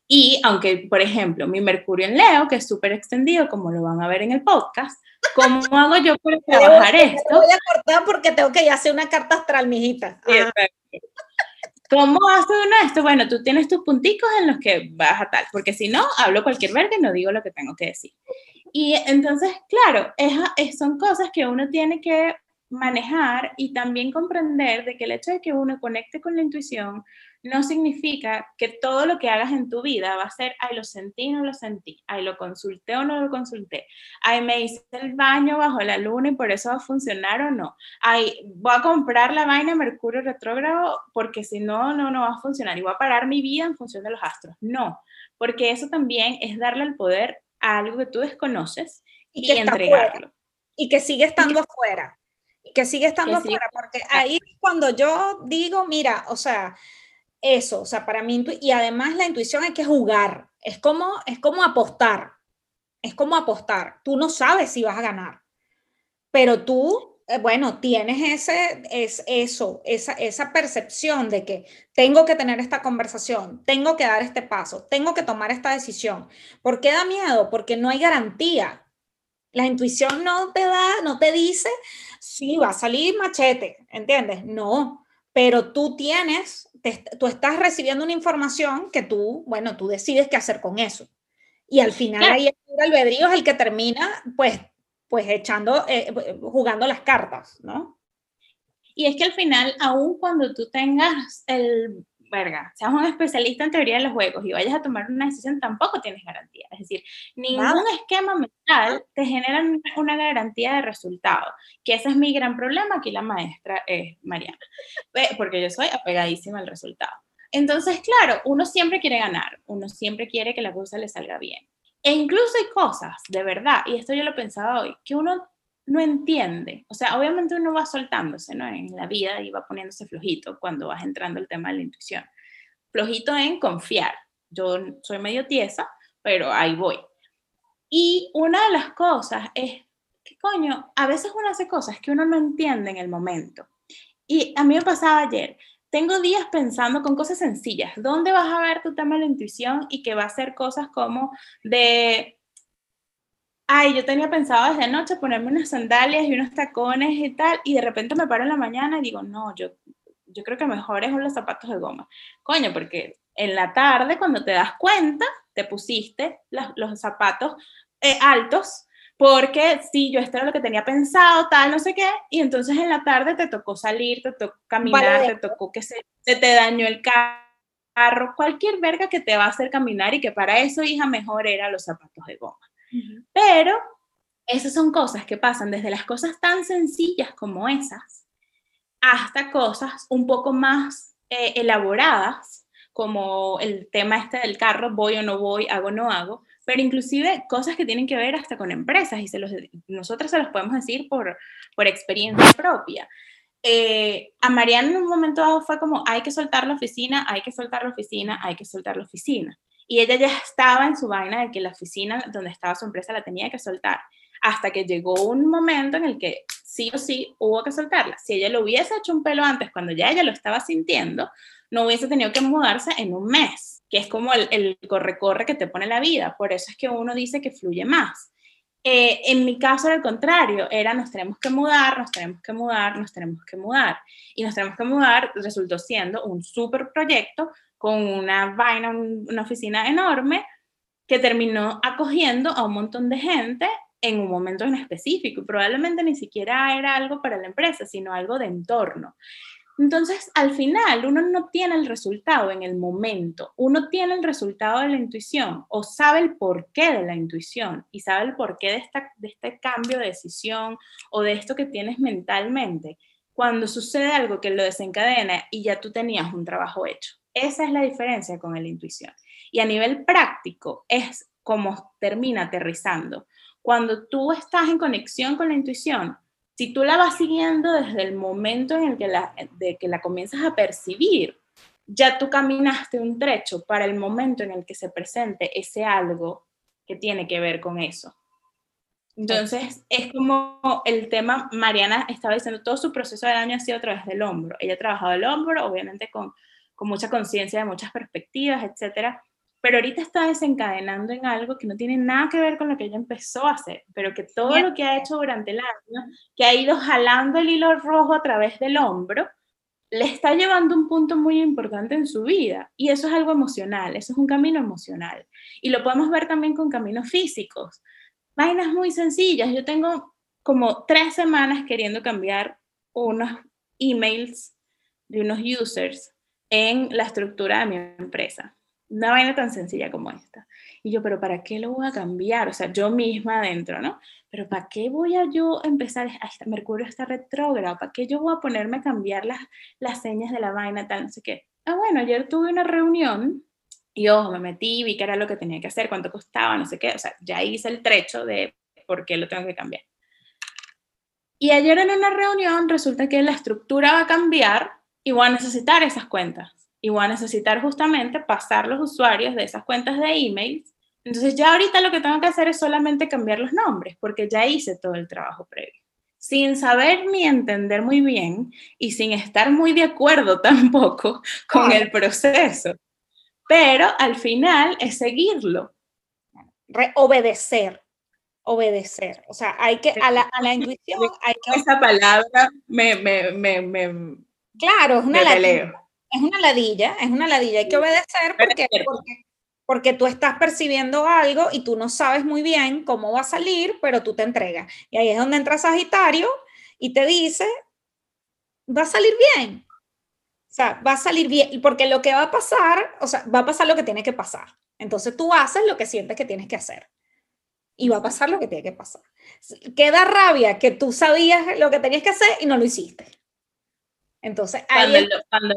Y, aunque, por ejemplo, mi Mercurio en Leo, que es súper extendido, como lo van a ver en el podcast, ¿cómo hago yo para trabajar esto? Te voy a cortar porque tengo que hacer una carta astral, mijita. ¿Cómo hace uno esto? Bueno, tú tienes tus punticos en los que vas a tal, porque si no, hablo cualquier verga y no digo lo que tengo que decir. Y entonces, claro, es, son cosas que uno tiene que manejar y también comprender de que el hecho de que uno conecte con la intuición no significa que todo lo que hagas en tu vida va a ser, ay, lo sentí o no lo sentí, ay, lo consulté o no lo consulté, ay, me hice el baño bajo la luna y por eso va a funcionar o no, ay, voy a comprar la vaina de Mercurio retrógrado porque si no, no, no va a funcionar y voy a parar mi vida en función de los astros. No, porque eso también es darle el poder a algo que tú desconoces y, y que entregarlo. Fuera, y que sigue estando y, afuera. Y que sigue estando que afuera. Sigue, porque ahí cuando yo digo, mira, o sea, eso, o sea, para mí, y además la intuición hay que jugar. Es como, es como apostar. Es como apostar. Tú no sabes si vas a ganar. Pero tú, eh, bueno, tienes ese, es eso, esa, esa percepción de que tengo que tener esta conversación, tengo que dar este paso, tengo que tomar esta decisión. ¿Por qué da miedo? Porque no hay garantía. La intuición no te da, no te dice, sí, va a salir machete, ¿entiendes? No, pero tú tienes, te, tú estás recibiendo una información que tú, bueno, tú decides qué hacer con eso. Y al final claro. Ahí el libre albedrío es el que termina, pues, pues echando, eh, jugando las cartas, ¿no? Y es que al final, aun cuando tú tengas el... verga, seas un especialista en teoría de los juegos y vayas a tomar una decisión, tampoco tienes garantía. Es decir, ningún ¿Más? esquema mental te genera una garantía de resultado, que ese es mi gran problema. Aquí la maestra es Mariana, porque yo soy apegadísima al resultado. Entonces, claro, uno siempre quiere ganar, uno siempre quiere que la cosa le salga bien. E incluso hay cosas, de verdad, y esto yo lo pensaba hoy, que uno no entiende, o sea, obviamente uno va soltándose, ¿no? En la vida y va poniéndose flojito cuando vas entrando el tema de la intuición, flojito en confiar, yo soy medio tiesa, pero ahí voy, y una de las cosas es, que coño, a veces uno hace cosas que uno no entiende en el momento, y a mí me pasaba ayer, tengo días pensando con cosas sencillas, ¿dónde vas a ver tu tema de la intuición? Y que va a ser cosas como de... ay, yo tenía pensado desde anoche ponerme unas sandalias y unos tacones y tal, y de repente me paro en la mañana y digo, no, yo, yo creo que mejor es los zapatos de goma. Coño, porque en la tarde, cuando te das cuenta, te pusiste la, los zapatos eh, altos, porque sí, yo esto era lo que tenía pensado, tal, no sé qué, y entonces en la tarde te tocó salir, te tocó caminar, vale. te tocó que se, se te dañó el carro, cualquier verga que te va a hacer caminar y que para eso, hija, mejor era los zapatos de goma. Pero esas son cosas que pasan desde las cosas tan sencillas como esas hasta cosas un poco más eh, elaboradas como el tema este del carro, voy o no voy, hago o no hago, pero inclusive cosas que tienen que ver hasta con empresas y se los, nosotros se los podemos decir por, por experiencia propia. Eh, a Mariana en un momento dado fue como hay que soltar la oficina, hay que soltar la oficina, hay que soltar la oficina. Y ella ya estaba en su vaina de que la oficina donde estaba su empresa la tenía que soltar, hasta que llegó un momento en el que sí o sí hubo que soltarla. Si ella lo hubiese hecho un pelo antes, cuando ya ella lo estaba sintiendo, no hubiese tenido que mudarse en un mes, que es como el, el corre-corre que te pone la vida. Por eso es que uno dice que fluye más. Eh, en mi caso, al contrario, era nos tenemos que mudar, nos tenemos que mudar, nos tenemos que mudar. Y nos tenemos que mudar resultó siendo un súper proyecto, con una vaina, una oficina enorme, que terminó acogiendo a un montón de gente en un momento en específico, y probablemente ni siquiera era algo para la empresa, sino algo de entorno. Entonces, al final, uno no tiene el resultado en el momento, uno tiene el resultado de la intuición, o sabe el porqué de la intuición, y sabe el porqué de, esta, de este cambio de decisión, o de esto que tienes mentalmente, cuando sucede algo que lo desencadena, y ya tú tenías un trabajo hecho. Esa es la diferencia con la intuición. Y a nivel práctico, es como termina aterrizando. Cuando tú estás en conexión con la intuición, si tú la vas siguiendo desde el momento en el que la, de que la comienzas a percibir, ya tú caminaste un trecho para el momento en el que se presente ese algo que tiene que ver con eso. Entonces, es como el tema, Mariana estaba diciendo, todo su proceso del año ha sido a través del hombro. Ella ha trabajado el hombro, obviamente con, con mucha conciencia de muchas perspectivas, etcétera, pero ahorita está desencadenando en algo que no tiene nada que ver con lo que ella empezó a hacer, pero que todo lo que ha hecho durante el año, que ha ido jalando el hilo rojo a través del hombro, le está llevando un punto muy importante en su vida, y eso es algo emocional, eso es un camino emocional, y lo podemos ver también con caminos físicos, vainas muy sencillas. Yo tengo como tres semanas queriendo cambiar unos emails de unos users en la estructura de mi empresa, una vaina tan sencilla como esta. Y yo, pero ¿para qué lo voy a cambiar? O sea, yo misma adentro, ¿no? Pero ¿para qué voy a yo empezar? Hasta Mercurio está retrógrado, ¿para qué yo voy a ponerme a cambiar las, las señas de la vaina, tal, no sé qué? Ah, bueno, ayer tuve una reunión y, ojo, me metí, vi que era lo que tenía que hacer, cuánto costaba, no sé qué. O sea, ya hice el trecho de por qué lo tengo que cambiar. Y ayer en una reunión resulta que la estructura va a cambiar y voy a necesitar esas cuentas. Y voy a necesitar justamente pasar los usuarios de esas cuentas de emails. Entonces ya ahorita lo que tengo que hacer es solamente cambiar los nombres, porque ya hice todo el trabajo previo. Sin saber ni entender muy bien y sin estar muy de acuerdo tampoco con el proceso. Pero al final es seguirlo. Obedecer, obedecer. O sea, hay que, a la, a la intuición hay que... Esa palabra me... me, me, me claro, es una ladilla. Es una ladilla, es una ladilla, hay que obedecer porque, porque, porque tú estás percibiendo algo y tú no sabes muy bien cómo va a salir, pero tú te entregas. Y ahí es donde entra Sagitario y te dice, va a salir bien. O sea, va a salir bien, porque lo que va a pasar, o sea, va a pasar lo que tiene que pasar. Entonces tú haces lo que sientes que tienes que hacer. Y va a pasar lo que tiene que pasar. Queda rabia que tú sabías lo que tenías que hacer y no lo hiciste. Entonces ahí... Cuando, es, cuando...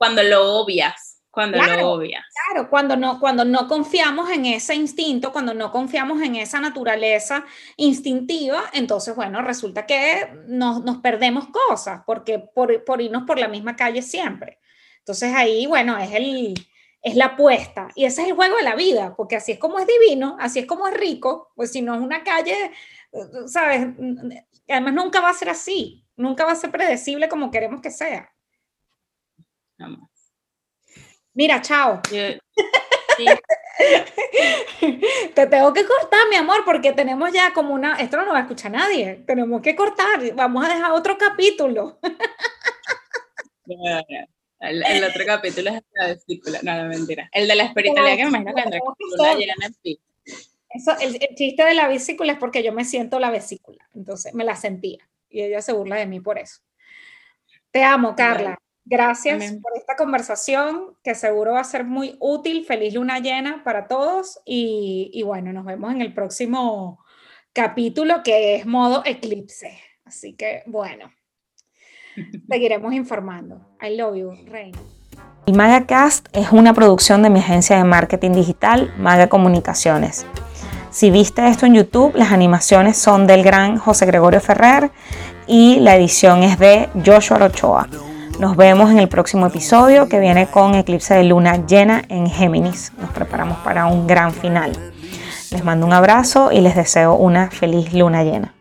Cuando lo obvias, cuando claro, lo obvias. Claro, cuando no, cuando no confiamos en ese instinto, cuando no confiamos en esa naturaleza instintiva, entonces, bueno, resulta que nos, nos perdemos cosas, porque por, por irnos por la misma calle siempre. Entonces ahí, bueno, es, el, es la apuesta, y ese es el juego de la vida, porque así es como es divino, así es como es rico, pues si no es una calle, ¿sabes? Además nunca va a ser así, nunca va a ser predecible como queremos que sea. Mira, chao. Yo, sí. Te tengo que cortar, mi amor, porque tenemos ya como una... Esto no lo va a escuchar nadie. Tenemos que cortar. Vamos a dejar otro capítulo. Bueno, el, el otro capítulo es el de la vesícula. No, no, mentira. El de la espiritualidad, que me imagino que entré. Eso, el, el chiste de la vesícula es porque yo me siento la vesícula. Entonces me la sentía. Y ella se burla de mí por eso. Te amo, Carla. Gracias Amén. Por esta conversación, que seguro va a ser muy útil. Feliz luna llena para todos. Y, y bueno, nos vemos en el próximo capítulo, que es modo eclipse. Así que, bueno, seguiremos informando. I love you, Reina. El MagaCast es una producción de mi agencia de marketing digital, Maga Comunicaciones. Si viste esto en YouTube, las animaciones son del gran José Gregorio Ferrer y la edición es de Joshua Ochoa. Nos vemos en el próximo episodio, que viene con eclipse de luna llena en Géminis. Nos preparamos para un gran final. Les mando un abrazo y les deseo una feliz luna llena.